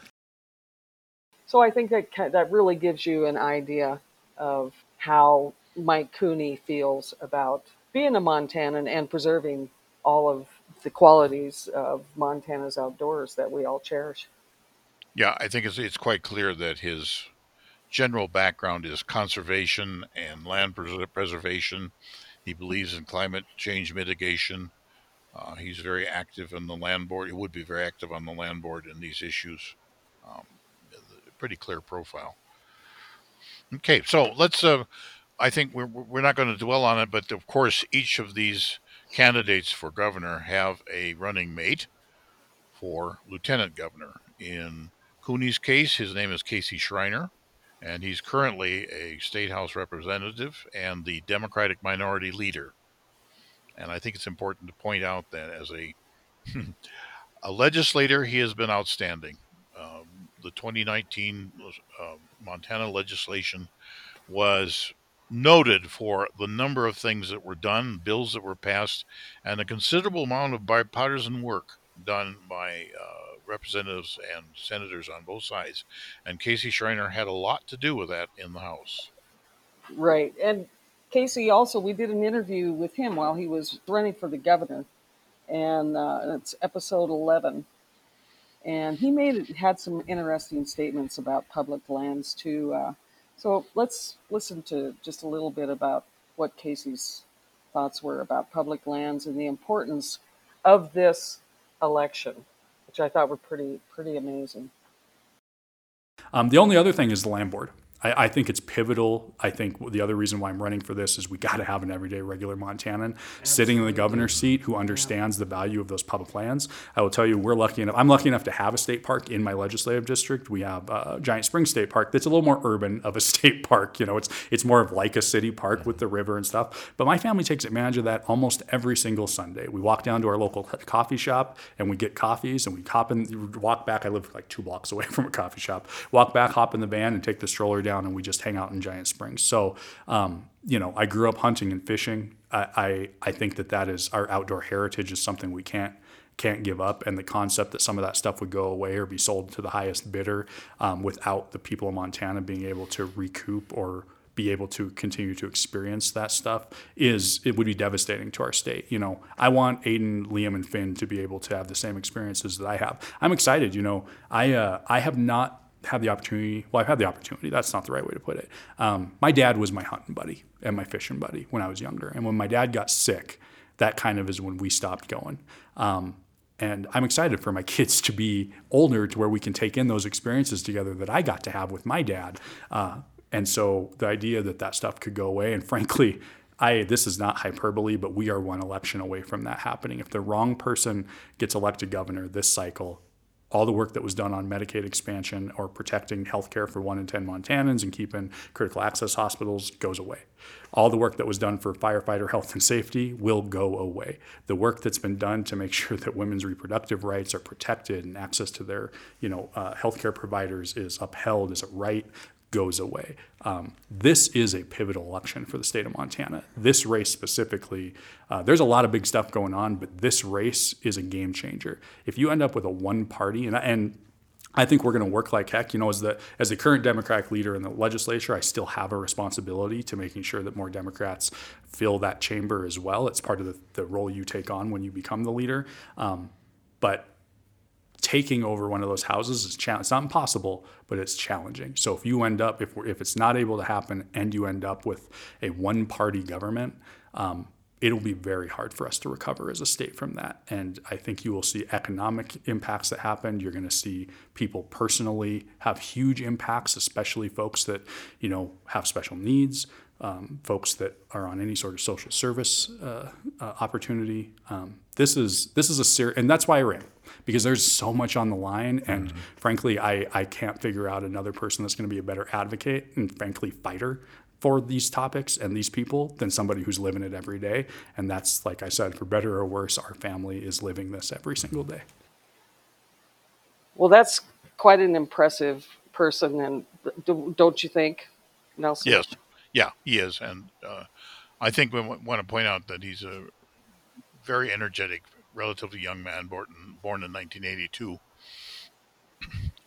So I think that really gives you an idea of how Mike Cooney feels about being a Montanan and preserving all of the qualities of Montana's outdoors that we all cherish. Yeah, I think it's quite clear that his general background is conservation and land preservation. He believes in climate change mitigation. He's very active on the land board. He would be very active on the land board in these issues. Pretty clear profile. Okay, so let's. I think we're not going to dwell on it, but of course, each of these candidates for governor have a running mate for lieutenant governor. In Cooney's case, his name is Casey Schreiner, and he's currently a state house representative and the Democratic minority leader. And I think it's important to point out that as a legislator, he has been outstanding. The 2019 Montana legislation was noted for the number of things that were done, bills that were passed, and a considerable amount of bipartisan work done by representatives and senators on both sides. And Casey Schreiner had a lot to do with that in the House. Right. And Casey also, we did an interview with him while he was running for the governor, and it's episode 11. And he had some interesting statements about public lands too. So let's listen to just a little bit about what Casey's thoughts were about public lands and the importance of this election, which I thought were pretty amazing. The only other thing is the land board. I think it's pivotal. I think the other reason why I'm running for this is we got to have an everyday regular Montanan sitting in the governor's seat who understands the value of those public lands. I will tell you, I'm lucky enough to have a state park in my legislative district. We have Giant Springs State Park that's a little more urban of a state park. You know, it's more of like a city park with the river and stuff. But my family takes advantage of that almost every single Sunday. We walk down to our local coffee shop and we get coffees and we walk back. I live like 2 blocks away from a coffee shop. Walk back, hop in the van, and take the stroller down, and we just hang out in Giant Springs. So, I grew up hunting and fishing. I think that is our outdoor heritage is something we can't give up. And the concept that some of that stuff would go away or be sold to the highest bidder without the people of Montana being able to recoup or be able to continue to experience that stuff it would be devastating to our state. You know, I want Aiden, Liam, and Finn to be able to have the same experiences that I have. I'm excited. You know, I have not had the opportunity. Well, I've had the opportunity. That's not the right way to put it. My dad was my hunting buddy and my fishing buddy when I was younger. And when my dad got sick, that kind of is when we stopped going. And I'm excited for my kids to be older to where we can take in those experiences together that I got to have with my dad. And so the idea that stuff could go away, and frankly, this is not hyperbole, but we are one election away from that happening. If the wrong person gets elected governor this cycle, all the work that was done on Medicaid expansion or protecting healthcare for 1 in 10 Montanans and keeping critical access hospitals goes away. All the work that was done for firefighter health and safety will go away. The work that's been done to make sure that women's reproductive rights are protected and access to their, healthcare providers is upheld as a right goes away. This is a pivotal election for the state of Montana. This race specifically, there's a lot of big stuff going on, but this race is a game changer. If you end up with a one party, and I think we're going to work like heck. You know, as the current Democratic leader in the legislature, I still have a responsibility to making sure that more Democrats fill that chamber as well. It's part of the role you take on when you become the leader. But taking over one of those houses is it's not impossible, but it's challenging. So if you end up, if it's not able to happen and you end up with a one-party government, it'll be very hard for us to recover as a state from that. And I think you will see economic impacts that happen. You're going to see people personally have huge impacts, especially folks that, have special needs, folks that are on any sort of social service opportunity. This is a serious, and that's why I ran. Because there's so much on the line, and frankly, I can't figure out another person that's going to be a better advocate and frankly fighter for these topics and these people than somebody who's living it every day. And that's, like I said, for better or worse, our family is living this every single day. Well, that's quite an impressive person, and don't you think, Nelson? Yes, yeah, he is, and I think we want to point out that he's a very energetic relatively young man, born in 1982.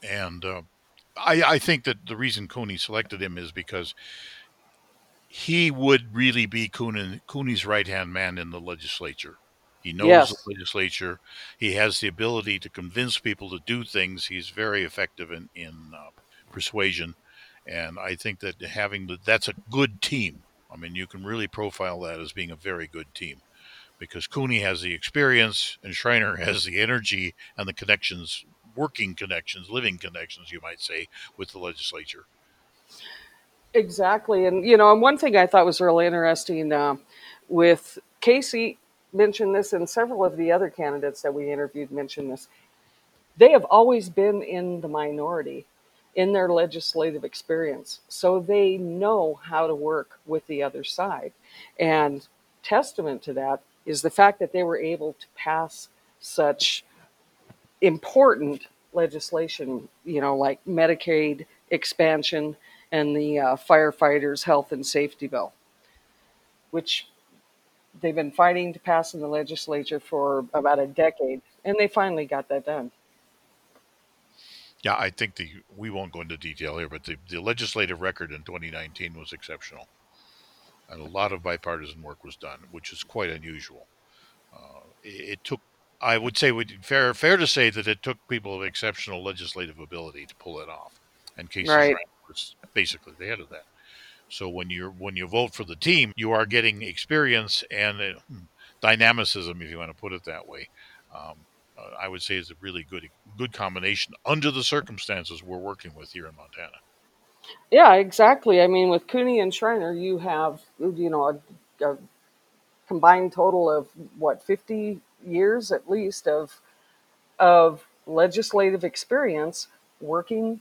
And I think that the reason Cooney selected him is because he would really be Cooney's right-hand man in the legislature. He knows the legislature. He has the ability to convince people to do things. He's very effective in persuasion. And I think that that's a good team. I mean, you can really profile that as being a very good team, because Cooney has the experience and Schreiner has the energy and the connections, working connections, living connections, you might say, with the legislature. Exactly. And, and one thing I thought was really interesting with Casey mentioned this, and several of the other candidates that we interviewed mentioned this. They have always been in the minority in their legislative experience, so they know how to work with the other side. And testament to that is the fact that they were able to pass such important legislation, like Medicaid expansion and the firefighters' health and safety bill, which they've been fighting to pass in the legislature for about a decade, and they finally got that done. Yeah, I think we won't go into detail here, but the legislative record in 2019 was exceptional. And a lot of bipartisan work was done, which is quite unusual. It took, I would say, fair to say that it took people of exceptional legislative ability to pull it off. And Casey Schreiner was basically the head of that. So when you vote for the team, you are getting experience and dynamicism, if you want to put it that way. I would say is a really good combination under the circumstances we're working with here in Montana. Yeah, exactly. I mean, with Cooney and Schreiner, you have, a combined total of, 50 years at least of legislative experience working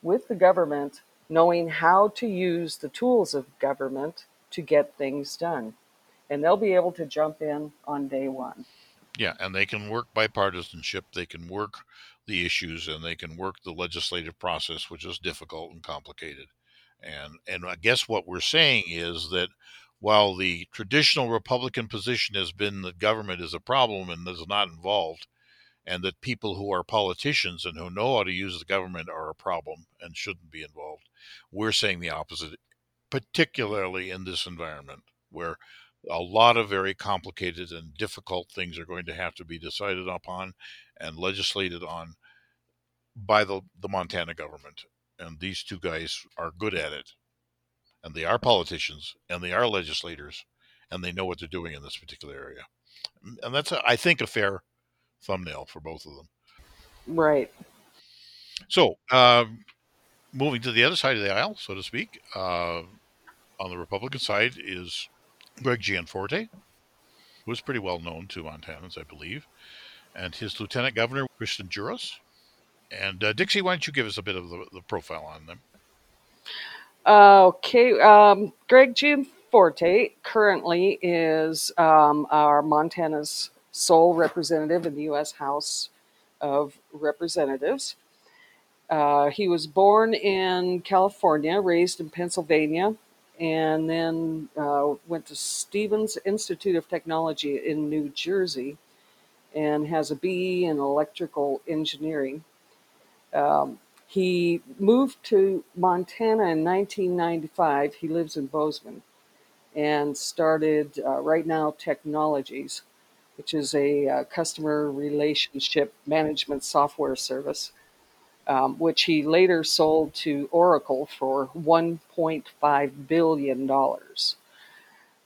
with the government, knowing how to use the tools of government to get things done. And they'll be able to jump in on day one. Yeah, and they can work bipartisanship, they can work the issues, and they can work the legislative process, which is difficult and complicated. And I guess what we're saying is that while the traditional Republican position has been that government is a problem and is not involved, and that people who are politicians and who know how to use the government are a problem and shouldn't be involved, we're saying the opposite, particularly in this environment where a lot of very complicated and difficult things are going to have to be decided upon and legislated on by the Montana government. And these two guys are good at it. And they are politicians, and they are legislators, and they know what they're doing in this particular area. And that's, I think, a fair thumbnail for both of them. Right. So, moving to the other side of the aisle, so to speak, on the Republican side is Greg Gianforte, who is pretty well known to Montanans, I believe, and his Lieutenant Governor, Kirsten Juras. And Dixie, why don't you give us a bit of the profile on them? Okay. Greg Gianforte currently is our Montana's sole representative in the U.S. House of Representatives. He was born in California, raised in Pennsylvania, and then went to Stevens Institute of Technology in New Jersey and has a BE in electrical engineering. He moved to Montana in 1995. He lives in Bozeman and started Right Now Technologies, which is a customer relationship management software service, which he later sold to Oracle for $1.5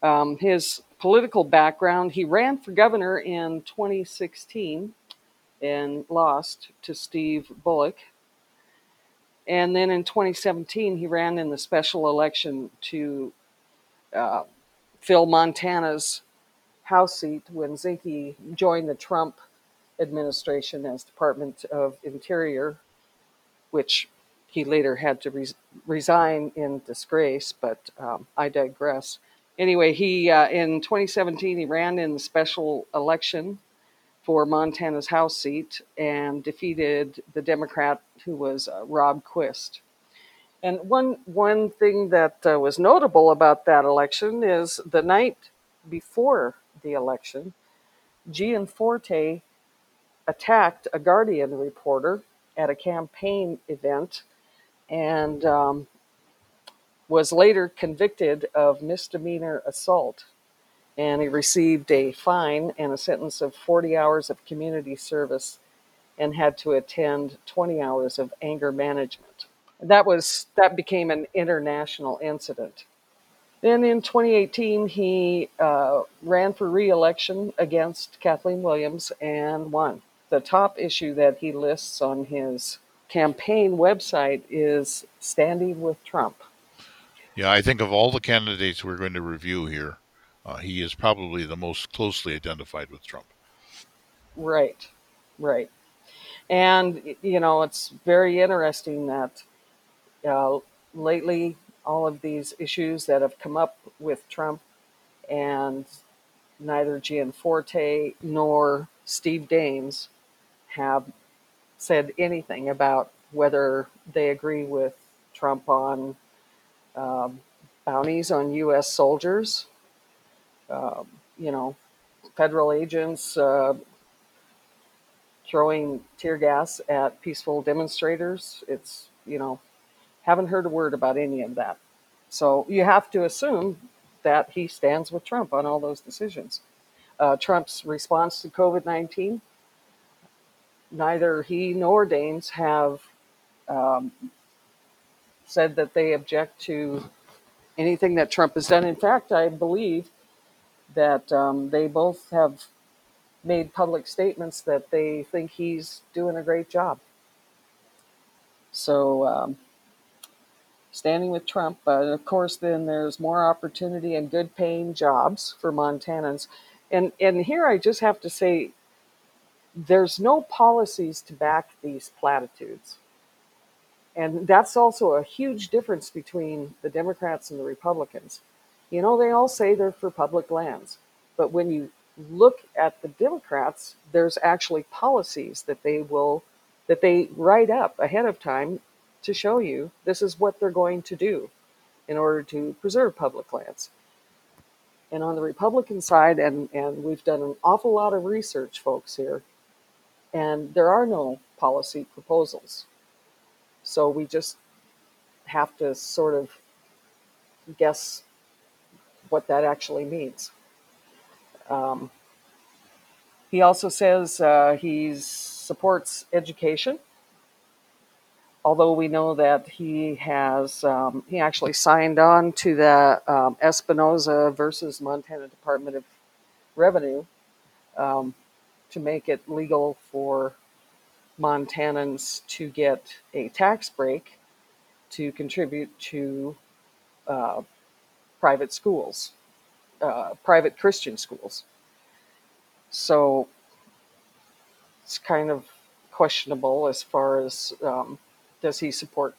billion. His political background, he ran for governor in 2016 and lost to Steve Bullock. And then in 2017, he ran in the special election to fill Montana's House seat when Zinke joined the Trump administration as Department of Interior, which he later had to resign in disgrace, but I digress. Anyway, he in 2017, he ran in the special election for Montana's House seat and defeated the Democrat who was Rob Quist. And one thing that was notable about that election is the night before the election, Gianforte attacked a Guardian reporter at a campaign event and was later convicted of misdemeanor assault. And he received a fine and a sentence of 40 hours of community service and had to attend 20 hours of anger management. That became an international incident. Then in 2018, he ran for re-election against Kathleen Williams and won. The top issue that he lists on his campaign website is standing with Trump. Yeah, I think of all the candidates we're going to review here, he is probably the most closely identified with Trump. Right, right. And, you know, it's very interesting that lately all of these issues that have come up with Trump, and neither Gianforte nor Steve Daines have said anything about whether they agree with Trump on bounties on U.S. soldiers, federal agents throwing tear gas at peaceful demonstrators. It's, haven't heard a word about any of that. So you have to assume that he stands with Trump on all those decisions. Trump's response to COVID-19, neither he nor Daines have said that they object to anything that Trump has done. In fact, I believe that they both have made public statements that they think he's doing a great job. So standing with Trump, and of course, then there's more opportunity and good paying jobs for Montanans. And here I just have to say, there's no policies to back these platitudes. And that's also a huge difference between the Democrats and the Republicans. You know, they all say they're for public lands. But when you look at the Democrats, there's actually policies that they write up ahead of time to show you this is what they're going to do in order to preserve public lands. And on the Republican side, and we've done an awful lot of research, folks, here, and there are no policy proposals. So we just have to sort of guess what that actually means. He also says he supports education, although we know that he has he actually signed on to the Espinoza versus Montana Department of Revenue to make it legal for Montanans to get a tax break to contribute to private schools, private Christian schools. So it's kind of questionable as far as does he support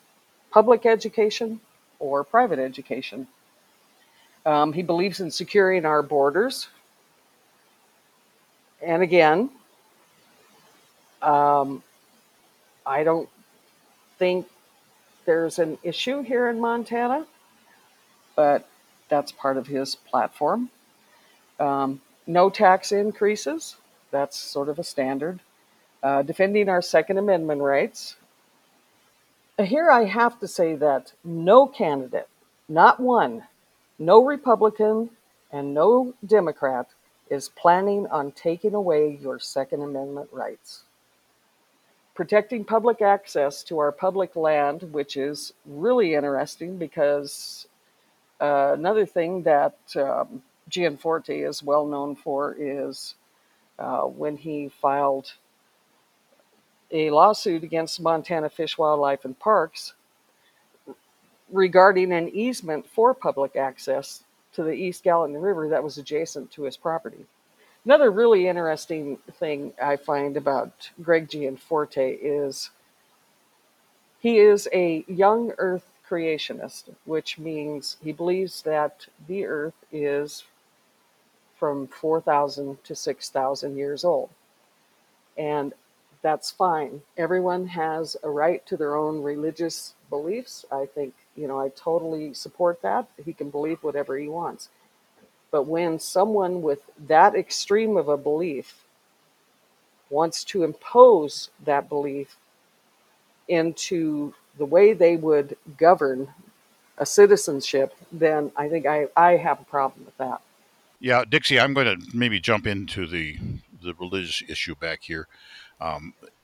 public education or private education? He believes in securing our borders. And again, I don't think there's an issue here in Montana, but that's part of his platform. No tax increases. That's sort of a standard. Defending our Second Amendment rights. Here I have to say that no candidate, not one, no Republican and no Democrat is planning on taking away your Second Amendment rights. Protecting public access to our public land, which is really interesting because another thing that Gianforte is well known for is when he filed a lawsuit against Montana Fish, Wildlife, and Parks regarding an easement for public access to the East Gallatin River that was adjacent to his property. Another really interesting thing I find about Greg Gianforte is he is a young earth creationist, which means he believes that the earth is from 4,000 to 6,000 years old. And that's fine. Everyone has a right to their own religious beliefs. I think, I totally support that. He can believe whatever he wants. But when someone with that extreme of a belief wants to impose that belief into the way they would govern a citizenship, then I think I have a problem with that. Yeah, Dixie, I'm going to maybe jump into the religious issue back here.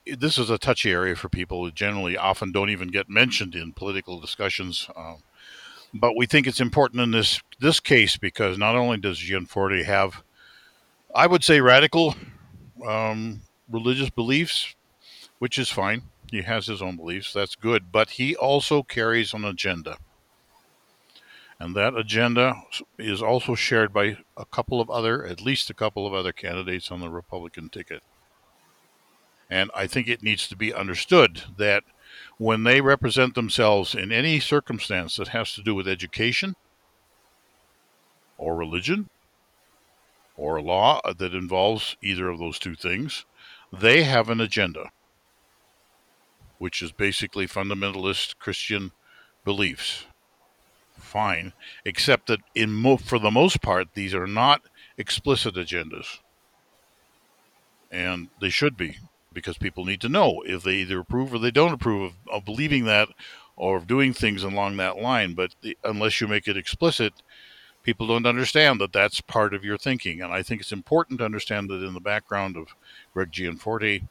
This is a touchy area for people who generally often don't even get mentioned in political discussions. But we think it's important in this case because not only does Gianforte have, I would say, radical religious beliefs, which is fine. He has his own beliefs. That's good. But he also carries an agenda. And that agenda is also shared by at least a couple of other candidates on the Republican ticket. And I think it needs to be understood that when they represent themselves in any circumstance that has to do with education or religion or law that involves either of those two things, they have an agenda, which is basically fundamentalist Christian beliefs. Fine, except that for the most part, these are not explicit agendas. And they should be, because people need to know if they either approve or they don't approve of believing that or of doing things along that line. But unless you make it explicit, people don't understand that that's part of your thinking. And I think it's important to understand that in the background of Greg Gianforte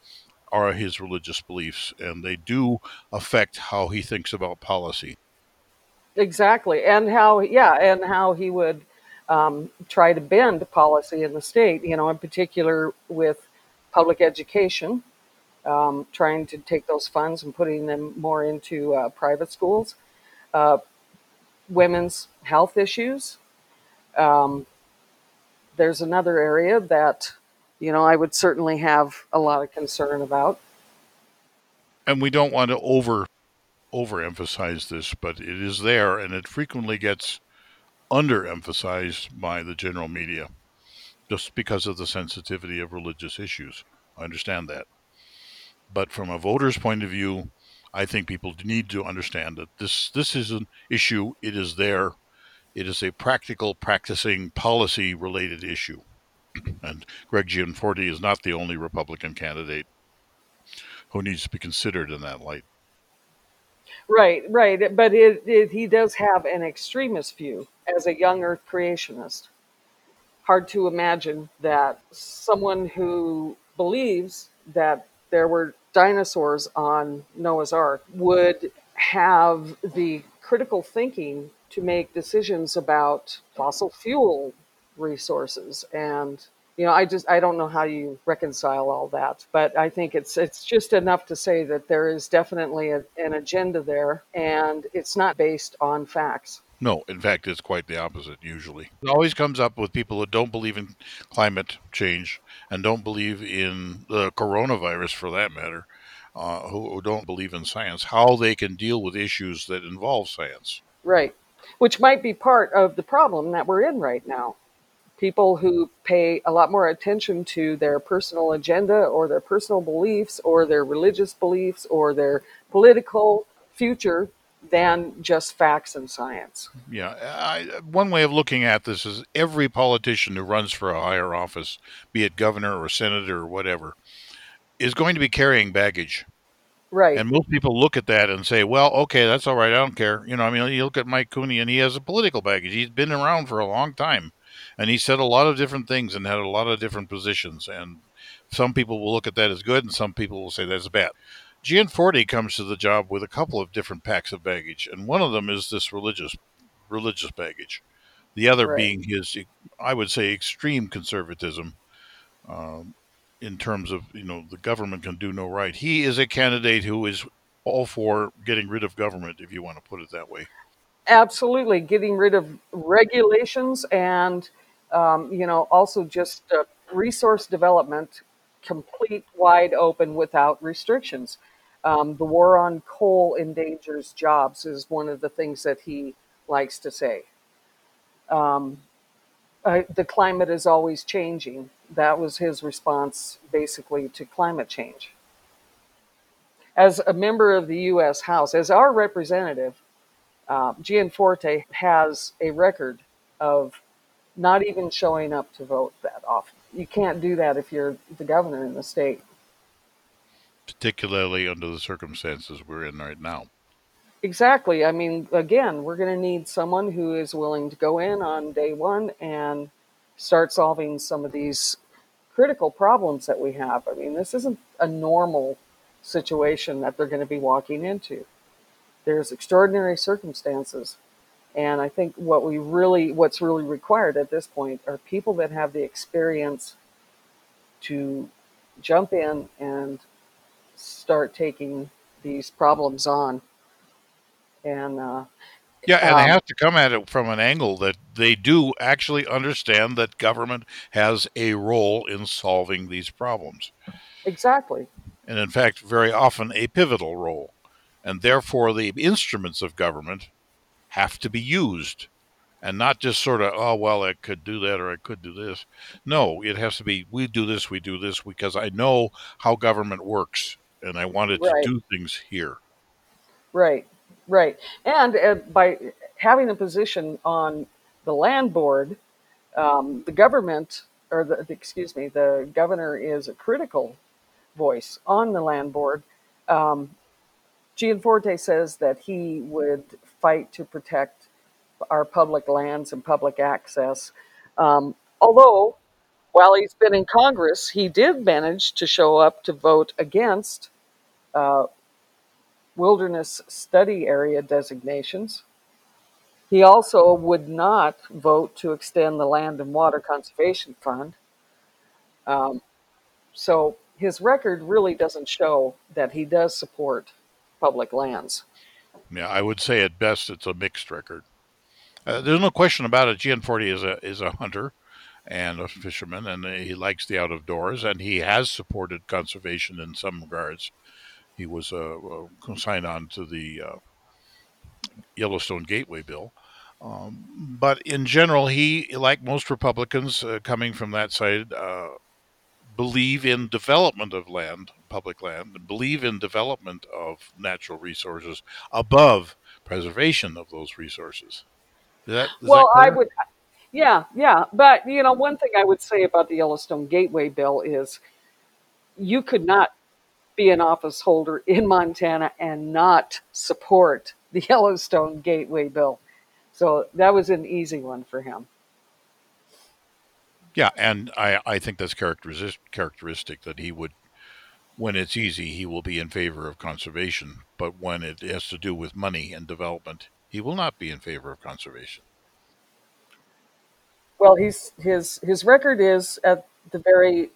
are his religious beliefs, and they do affect how he thinks about policy. Exactly. And how he would try to bend policy in the state, in particular with public education, trying to take those funds and putting them more into private schools, women's health issues. There's another area that, I would certainly have a lot of concern about. And we don't want to overemphasize this, but it is there, and it frequently gets underemphasized by the general media just because of the sensitivity of religious issues. I understand that. But from a voter's point of view, I think people need to understand that this is an issue. It is there. It is a practical, practicing, policy-related issue. And Greg Gianforte is not the only Republican candidate who needs to be considered in that light. Right. But he does have an extremist view as a young earth creationist. Hard to imagine that someone who believes that there were dinosaurs on Noah's Ark would have the critical thinking to make decisions about fossil fuel resources. And, I don't know how you reconcile all that, but I think it's just enough to say that there is definitely an agenda there, and it's not based on facts. No, in fact, it's quite the opposite usually. It always comes up with people who don't believe in climate change and don't believe in the coronavirus for that matter, who don't believe in science, how they can deal with issues that involve science. Right, which might be part of the problem that we're in right now. People who pay a lot more attention to their personal agenda or their personal beliefs or their religious beliefs or their political future than just facts and science. Yeah. One way of looking at this is every politician who runs for a higher office, be it governor or senator or whatever, is going to be carrying baggage. Right. And most people look at that and say, well, okay, that's all right. I don't care. You look at Mike Cooney and he has a political baggage. He's been around for a long time and he said a lot of different things and had a lot of different positions. And some people will look at that as good and some people will say that's bad. Gianforte comes to the job with a couple of different packs of baggage, and one of them is this religious baggage. The other right. being his, I would say, extreme conservatism in terms of, the government can do no right. He is a candidate who is all for getting rid of government, if you want to put it that way. Absolutely. Getting rid of regulations and, also just resource development, complete, wide open, without restrictions. The war on coal endangers jobs is one of the things that he likes to say. The climate is always changing. That was his response basically to climate change. As a member of the U.S. House, as our representative, Gianforte has a record of not even showing up to vote that often. You can't do that if you're the governor in the state. Particularly under the circumstances we're in right now. Exactly. I mean, again, we're going to need someone who is willing to go in on day one and start solving some of these critical problems that we have. I mean, this isn't a normal situation that they're going to be walking into. There's extraordinary circumstances. And I think what we really, what's really required at this point are people that have the experience to jump in and start taking these problems on. And and they have to come at it from an angle that they do actually understand that government has a role in solving these problems. Exactly. And in fact, very often a pivotal role. And therefore, the instruments of government have to be used and not just sort of, oh, well, I could do that or I could do this. No, it has to be, we do this, because I know how government works and I wanted to do things here. Right. Right. And by having a position on the land board, the government, or the governor is a critical voice on the land board. Gianforte says that he would fight to protect our public lands and public access. Although, while he's been in Congress, he did manage to show up to vote against wilderness study area designations. He also would not vote to extend the Land and Water Conservation Fund. So his record really doesn't show that he does support public lands. Yeah, I would say at best it's a mixed record. There's no question about it. Gianforte is a hunter and a fisherman, and he likes the out of doors, and he has supported conservation in some regards. He was signed on to the Yellowstone Gateway Bill. But in general, he, like most Republicans coming from that side, believe in development of land, public land, believe in development of natural resources above preservation of those resources. Is that I would, yeah. But, you know, one thing I would say about the Yellowstone Gateway Bill is you could not be an office holder in Montana and not support the Yellowstone Gateway Bill. So that was an easy one for him. Yeah, and I think that's characteristic that he would, when it's easy, he will be in favor of conservation. But when it has to do with money and development, he will not be in favor of conservation. Well, his record is, at the very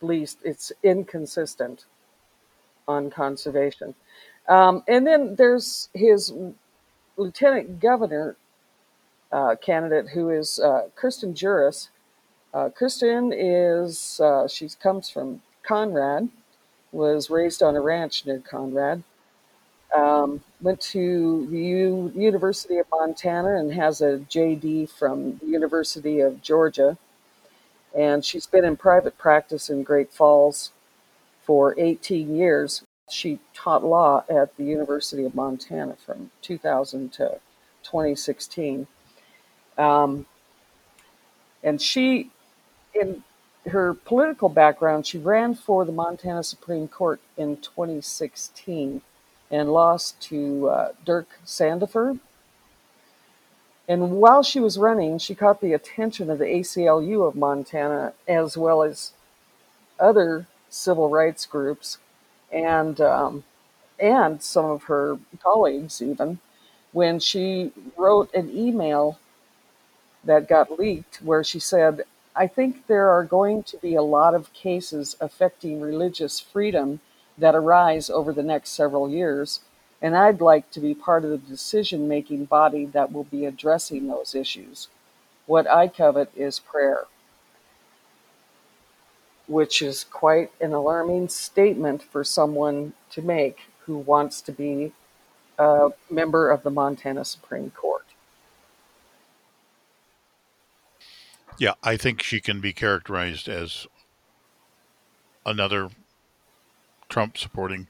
least, it's inconsistent on conservation. And then there's his lieutenant governor candidate, who is Kirsten Juras. Kirsten is, she comes from Conrad, was raised on a ranch near Conrad, went to the University of Montana and has a JD from the University of Georgia. And she's been in private practice in Great Falls for 18 years. She taught law at the University of Montana from 2000 to 2016. And she, in her political background, she ran for the Montana Supreme Court in 2016 and lost to Dirk Sandifer. And while she was running, she caught the attention of the ACLU of Montana, as well as other civil rights groups and some of her colleagues even, when she wrote an email that got leaked where she said, I think there are going to be a lot of cases affecting religious freedom that arise over the next several years, and I'd like to be part of the decision-making body that will be addressing those issues. What I covet is prayer. Which is quite an alarming statement for someone to make who wants to be a member of the Montana Supreme Court. Yeah, I think she can be characterized as another Trump-supporting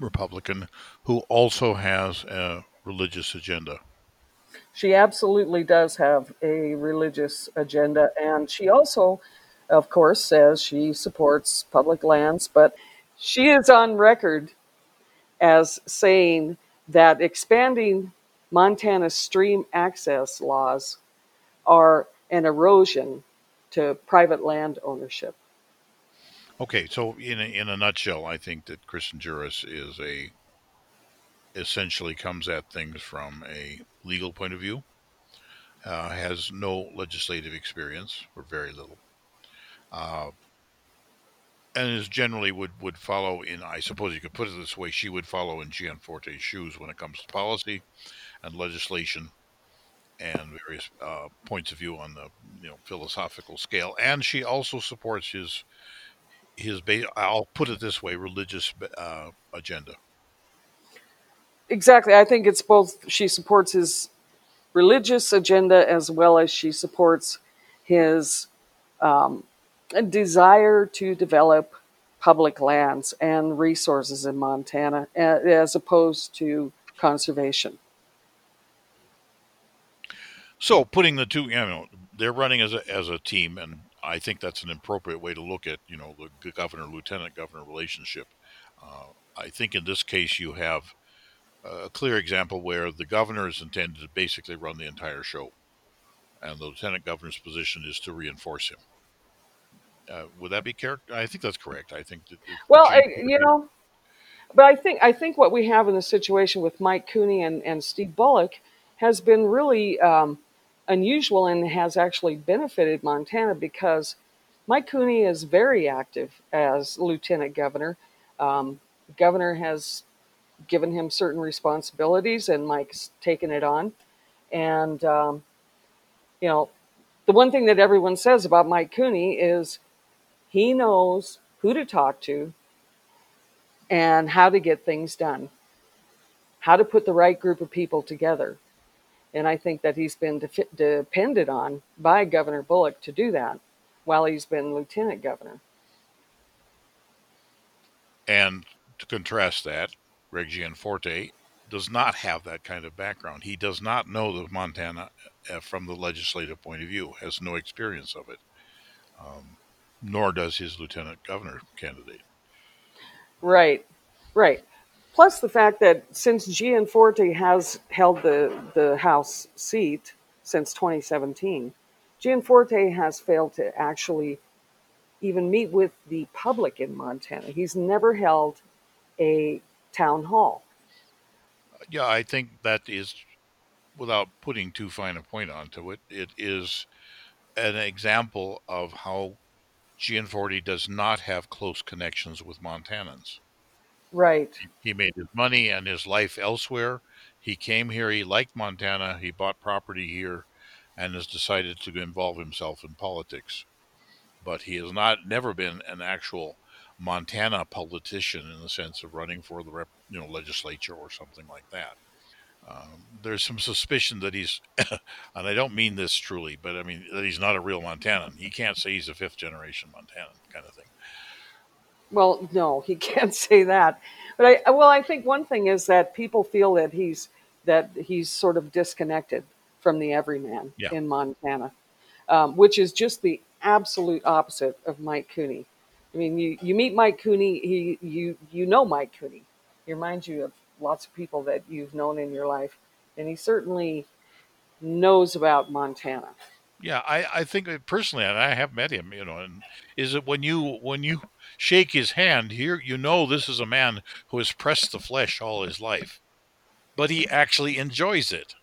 Republican who also has a religious agenda. she absolutely does have a religious agenda. And she also, of course, says she supports public lands, but she is on record as saying that expanding Montana's stream access laws are an erosion to private land ownership. Okay, so in a nutshell, I think that Kirsten Juras is essentially comes at things from a legal point of view, has no legislative experience or very little, and is generally would follow in, I suppose you could put it this way, she would follow in Gianforte's shoes when it comes to policy and legislation and various points of view on the philosophical scale. And she also supports his I'll put it this way, religious agenda. Exactly. I think it's both. She supports his religious agenda as well as she supports his desire to develop public lands and resources in Montana as opposed to conservation. So putting the two, they're running as a team, and I think that's an appropriate way to look at, the governor-lieutenant governor relationship. I think in this case you have a clear example where the governor is intended to basically run the entire show, and the lieutenant governor's position is to reinforce him. Would that be correct? I think that's correct. I think. I think what we have in the situation with Mike Cooney and Steve Bullock has been really unusual and has actually benefited Montana, because Mike Cooney is very active as lieutenant governor. The governor has given him certain responsibilities and Mike's taken it on. And, the one thing that everyone says about Mike Cooney is he knows who to talk to and how to get things done, how to put the right group of people together. And I think that he's been depended on by Governor Bullock to do that while he's been lieutenant governor. And to contrast that, Greg Gianforte does not have that kind of background. He does not know the Montana from the legislative point of view, has no experience of it, nor does his lieutenant governor candidate. Right. Plus the fact that since Gianforte has held the House seat since 2017, Gianforte has failed to actually even meet with the public in Montana. He's never held a town hall. Yeah, I think that is, without putting too fine a point onto it, it is an example of how Gianforte does not have close connections with Montanans. Right. He made his money and his life elsewhere. He came here. He liked Montana. He bought property here and has decided to involve himself in politics. But he has never been an actual Montana politician in the sense of running for the legislature or something like that. There's some suspicion that he's, and I don't mean this truly, but I mean that he's not a real Montanan. He can't say he's a fifth generation Montanan kind of thing. Well, no, he can't say that. But I think one thing is that people feel that he's sort of disconnected from the everyman in Montana, which is just the absolute opposite of Mike Cooney. I mean, you meet Mike Cooney, you know Mike Cooney. He reminds you of lots of people that you've known in your life, and he certainly knows about Montana. Yeah, I think personally, and I have met him, and is it when you shake his hand here, this is a man who has pressed the flesh all his life, but he actually enjoys it.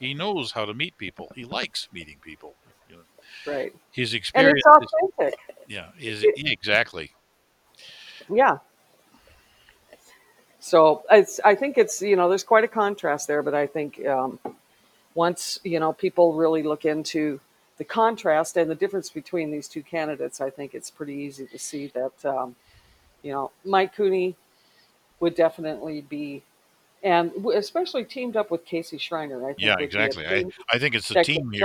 He knows how to meet people. He likes meeting people. Right. His experience. And it's authentic. Exactly. Yeah. So I think it's, there's quite a contrast there, but I think once, people really look into the contrast and the difference between these two candidates, I think it's pretty easy to see that, Mike Cooney would definitely be, and especially teamed up with Casey Schreiner. I think exactly. I think it's the team here.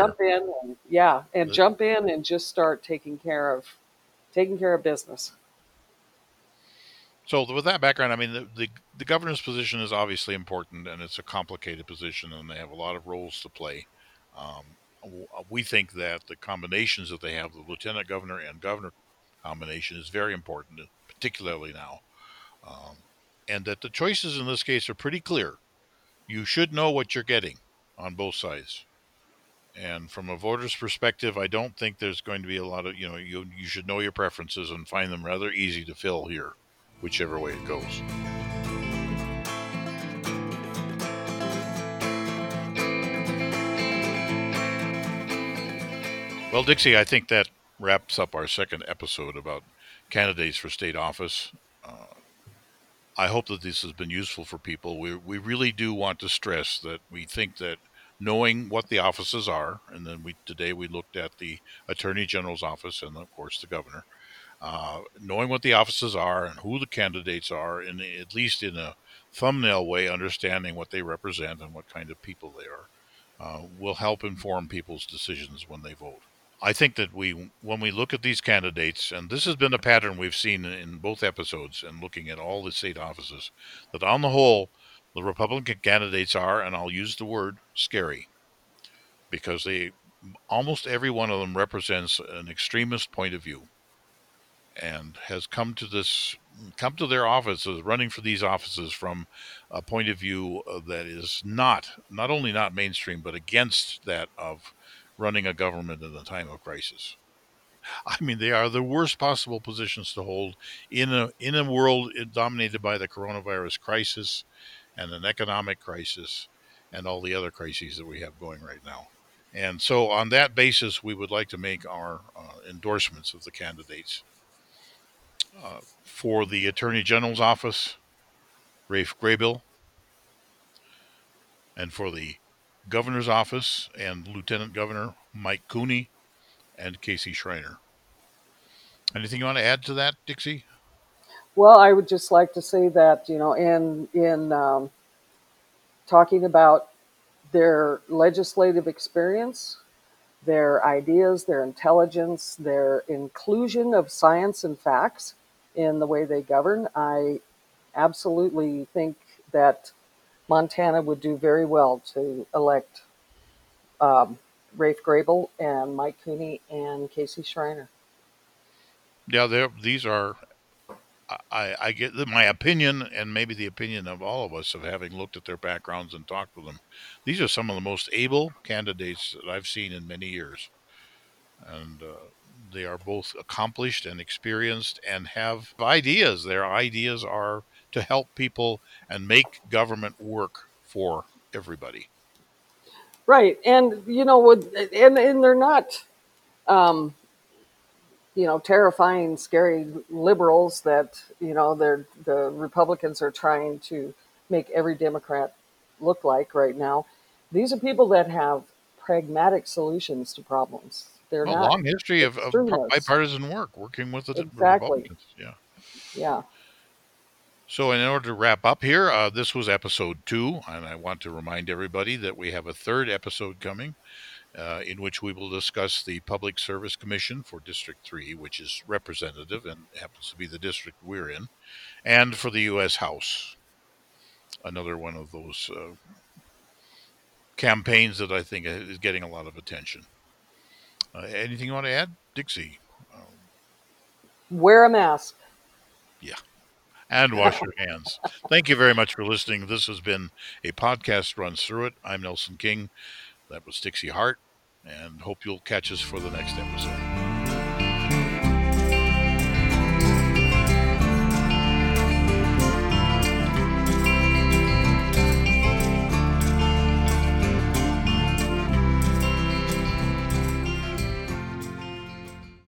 Jump in and just start taking care of business. So with that background, I mean, the governor's position is obviously important, and it's a complicated position, and they have a lot of roles to play. We think that the combinations that they have, the lieutenant governor and governor combination, is very important, particularly now. And that the choices in this case are pretty clear. You should know what you're getting on both sides. And from a voter's perspective, I don't think there's going to be a lot of, you should know your preferences and find them rather easy to fill here, whichever way it goes. Well, Dixie, I think that wraps up our second episode about candidates for state office. I hope that this has been useful for people. We really do want to stress that we think that knowing what the offices are, and then today we looked at the Attorney General's office and, of course, the governor, knowing what the offices are and who the candidates are, and at least in a thumbnail way, understanding what they represent and what kind of people they are, will help inform people's decisions when they vote. I think that when we look at these candidates, and this has been a pattern we've seen in both episodes and looking at all the state offices, that on the whole, the Republican candidates are, and I'll use the word, scary, because almost every one of them represents an extremist point of view and has come to their offices, running for these offices from a point of view that is not only not mainstream, but against that of running a government in a time of crisis. I mean, they are the worst possible positions to hold in a world dominated by the coronavirus crisis and an economic crisis and all the other crises that we have going right now. And so on that basis, we would like to make our endorsements of the candidates. For the Attorney General's office, Rafe Graybill, and for the Governor's office and Lieutenant Governor, Mike Cooney, and Casey Schreiner. Anything you want to add to that, Dixie? Well, I would just like to say that, in talking about their legislative experience, their ideas, their intelligence, their inclusion of science and facts in the way they govern, I absolutely think that Montana would do very well to elect Rafe Graybill and Mike Cooney and Casey Schreiner. Yeah, these are, I get my opinion, and maybe the opinion of all of us, of having looked at their backgrounds and talked with them. These are some of the most able candidates that I've seen in many years. And they are both accomplished and experienced and have ideas. Their ideas are to help people and make government work for everybody. Right. And, and they're not, terrifying, scary liberals that, the Republicans are trying to make every Democrat look like right now. These are people that have pragmatic solutions to problems. They're a long history of bipartisan work, working with the Republicans. Yeah. Yeah. So in order to wrap up here, this was episode 2, and I want to remind everybody that we have a third episode coming, in which we will discuss the Public Service Commission for District 3, which is representative and happens to be the district we're in, and for the U.S. House, another one of those campaigns that I think is getting a lot of attention. Anything you want to add, Dixie? Wear a mask. Yeah. And wash your hands. Thank you very much for listening. This has been a podcast Runs Through It. I'm Nelson King. That was Dixie Hart. And hope you'll catch us for the next episode.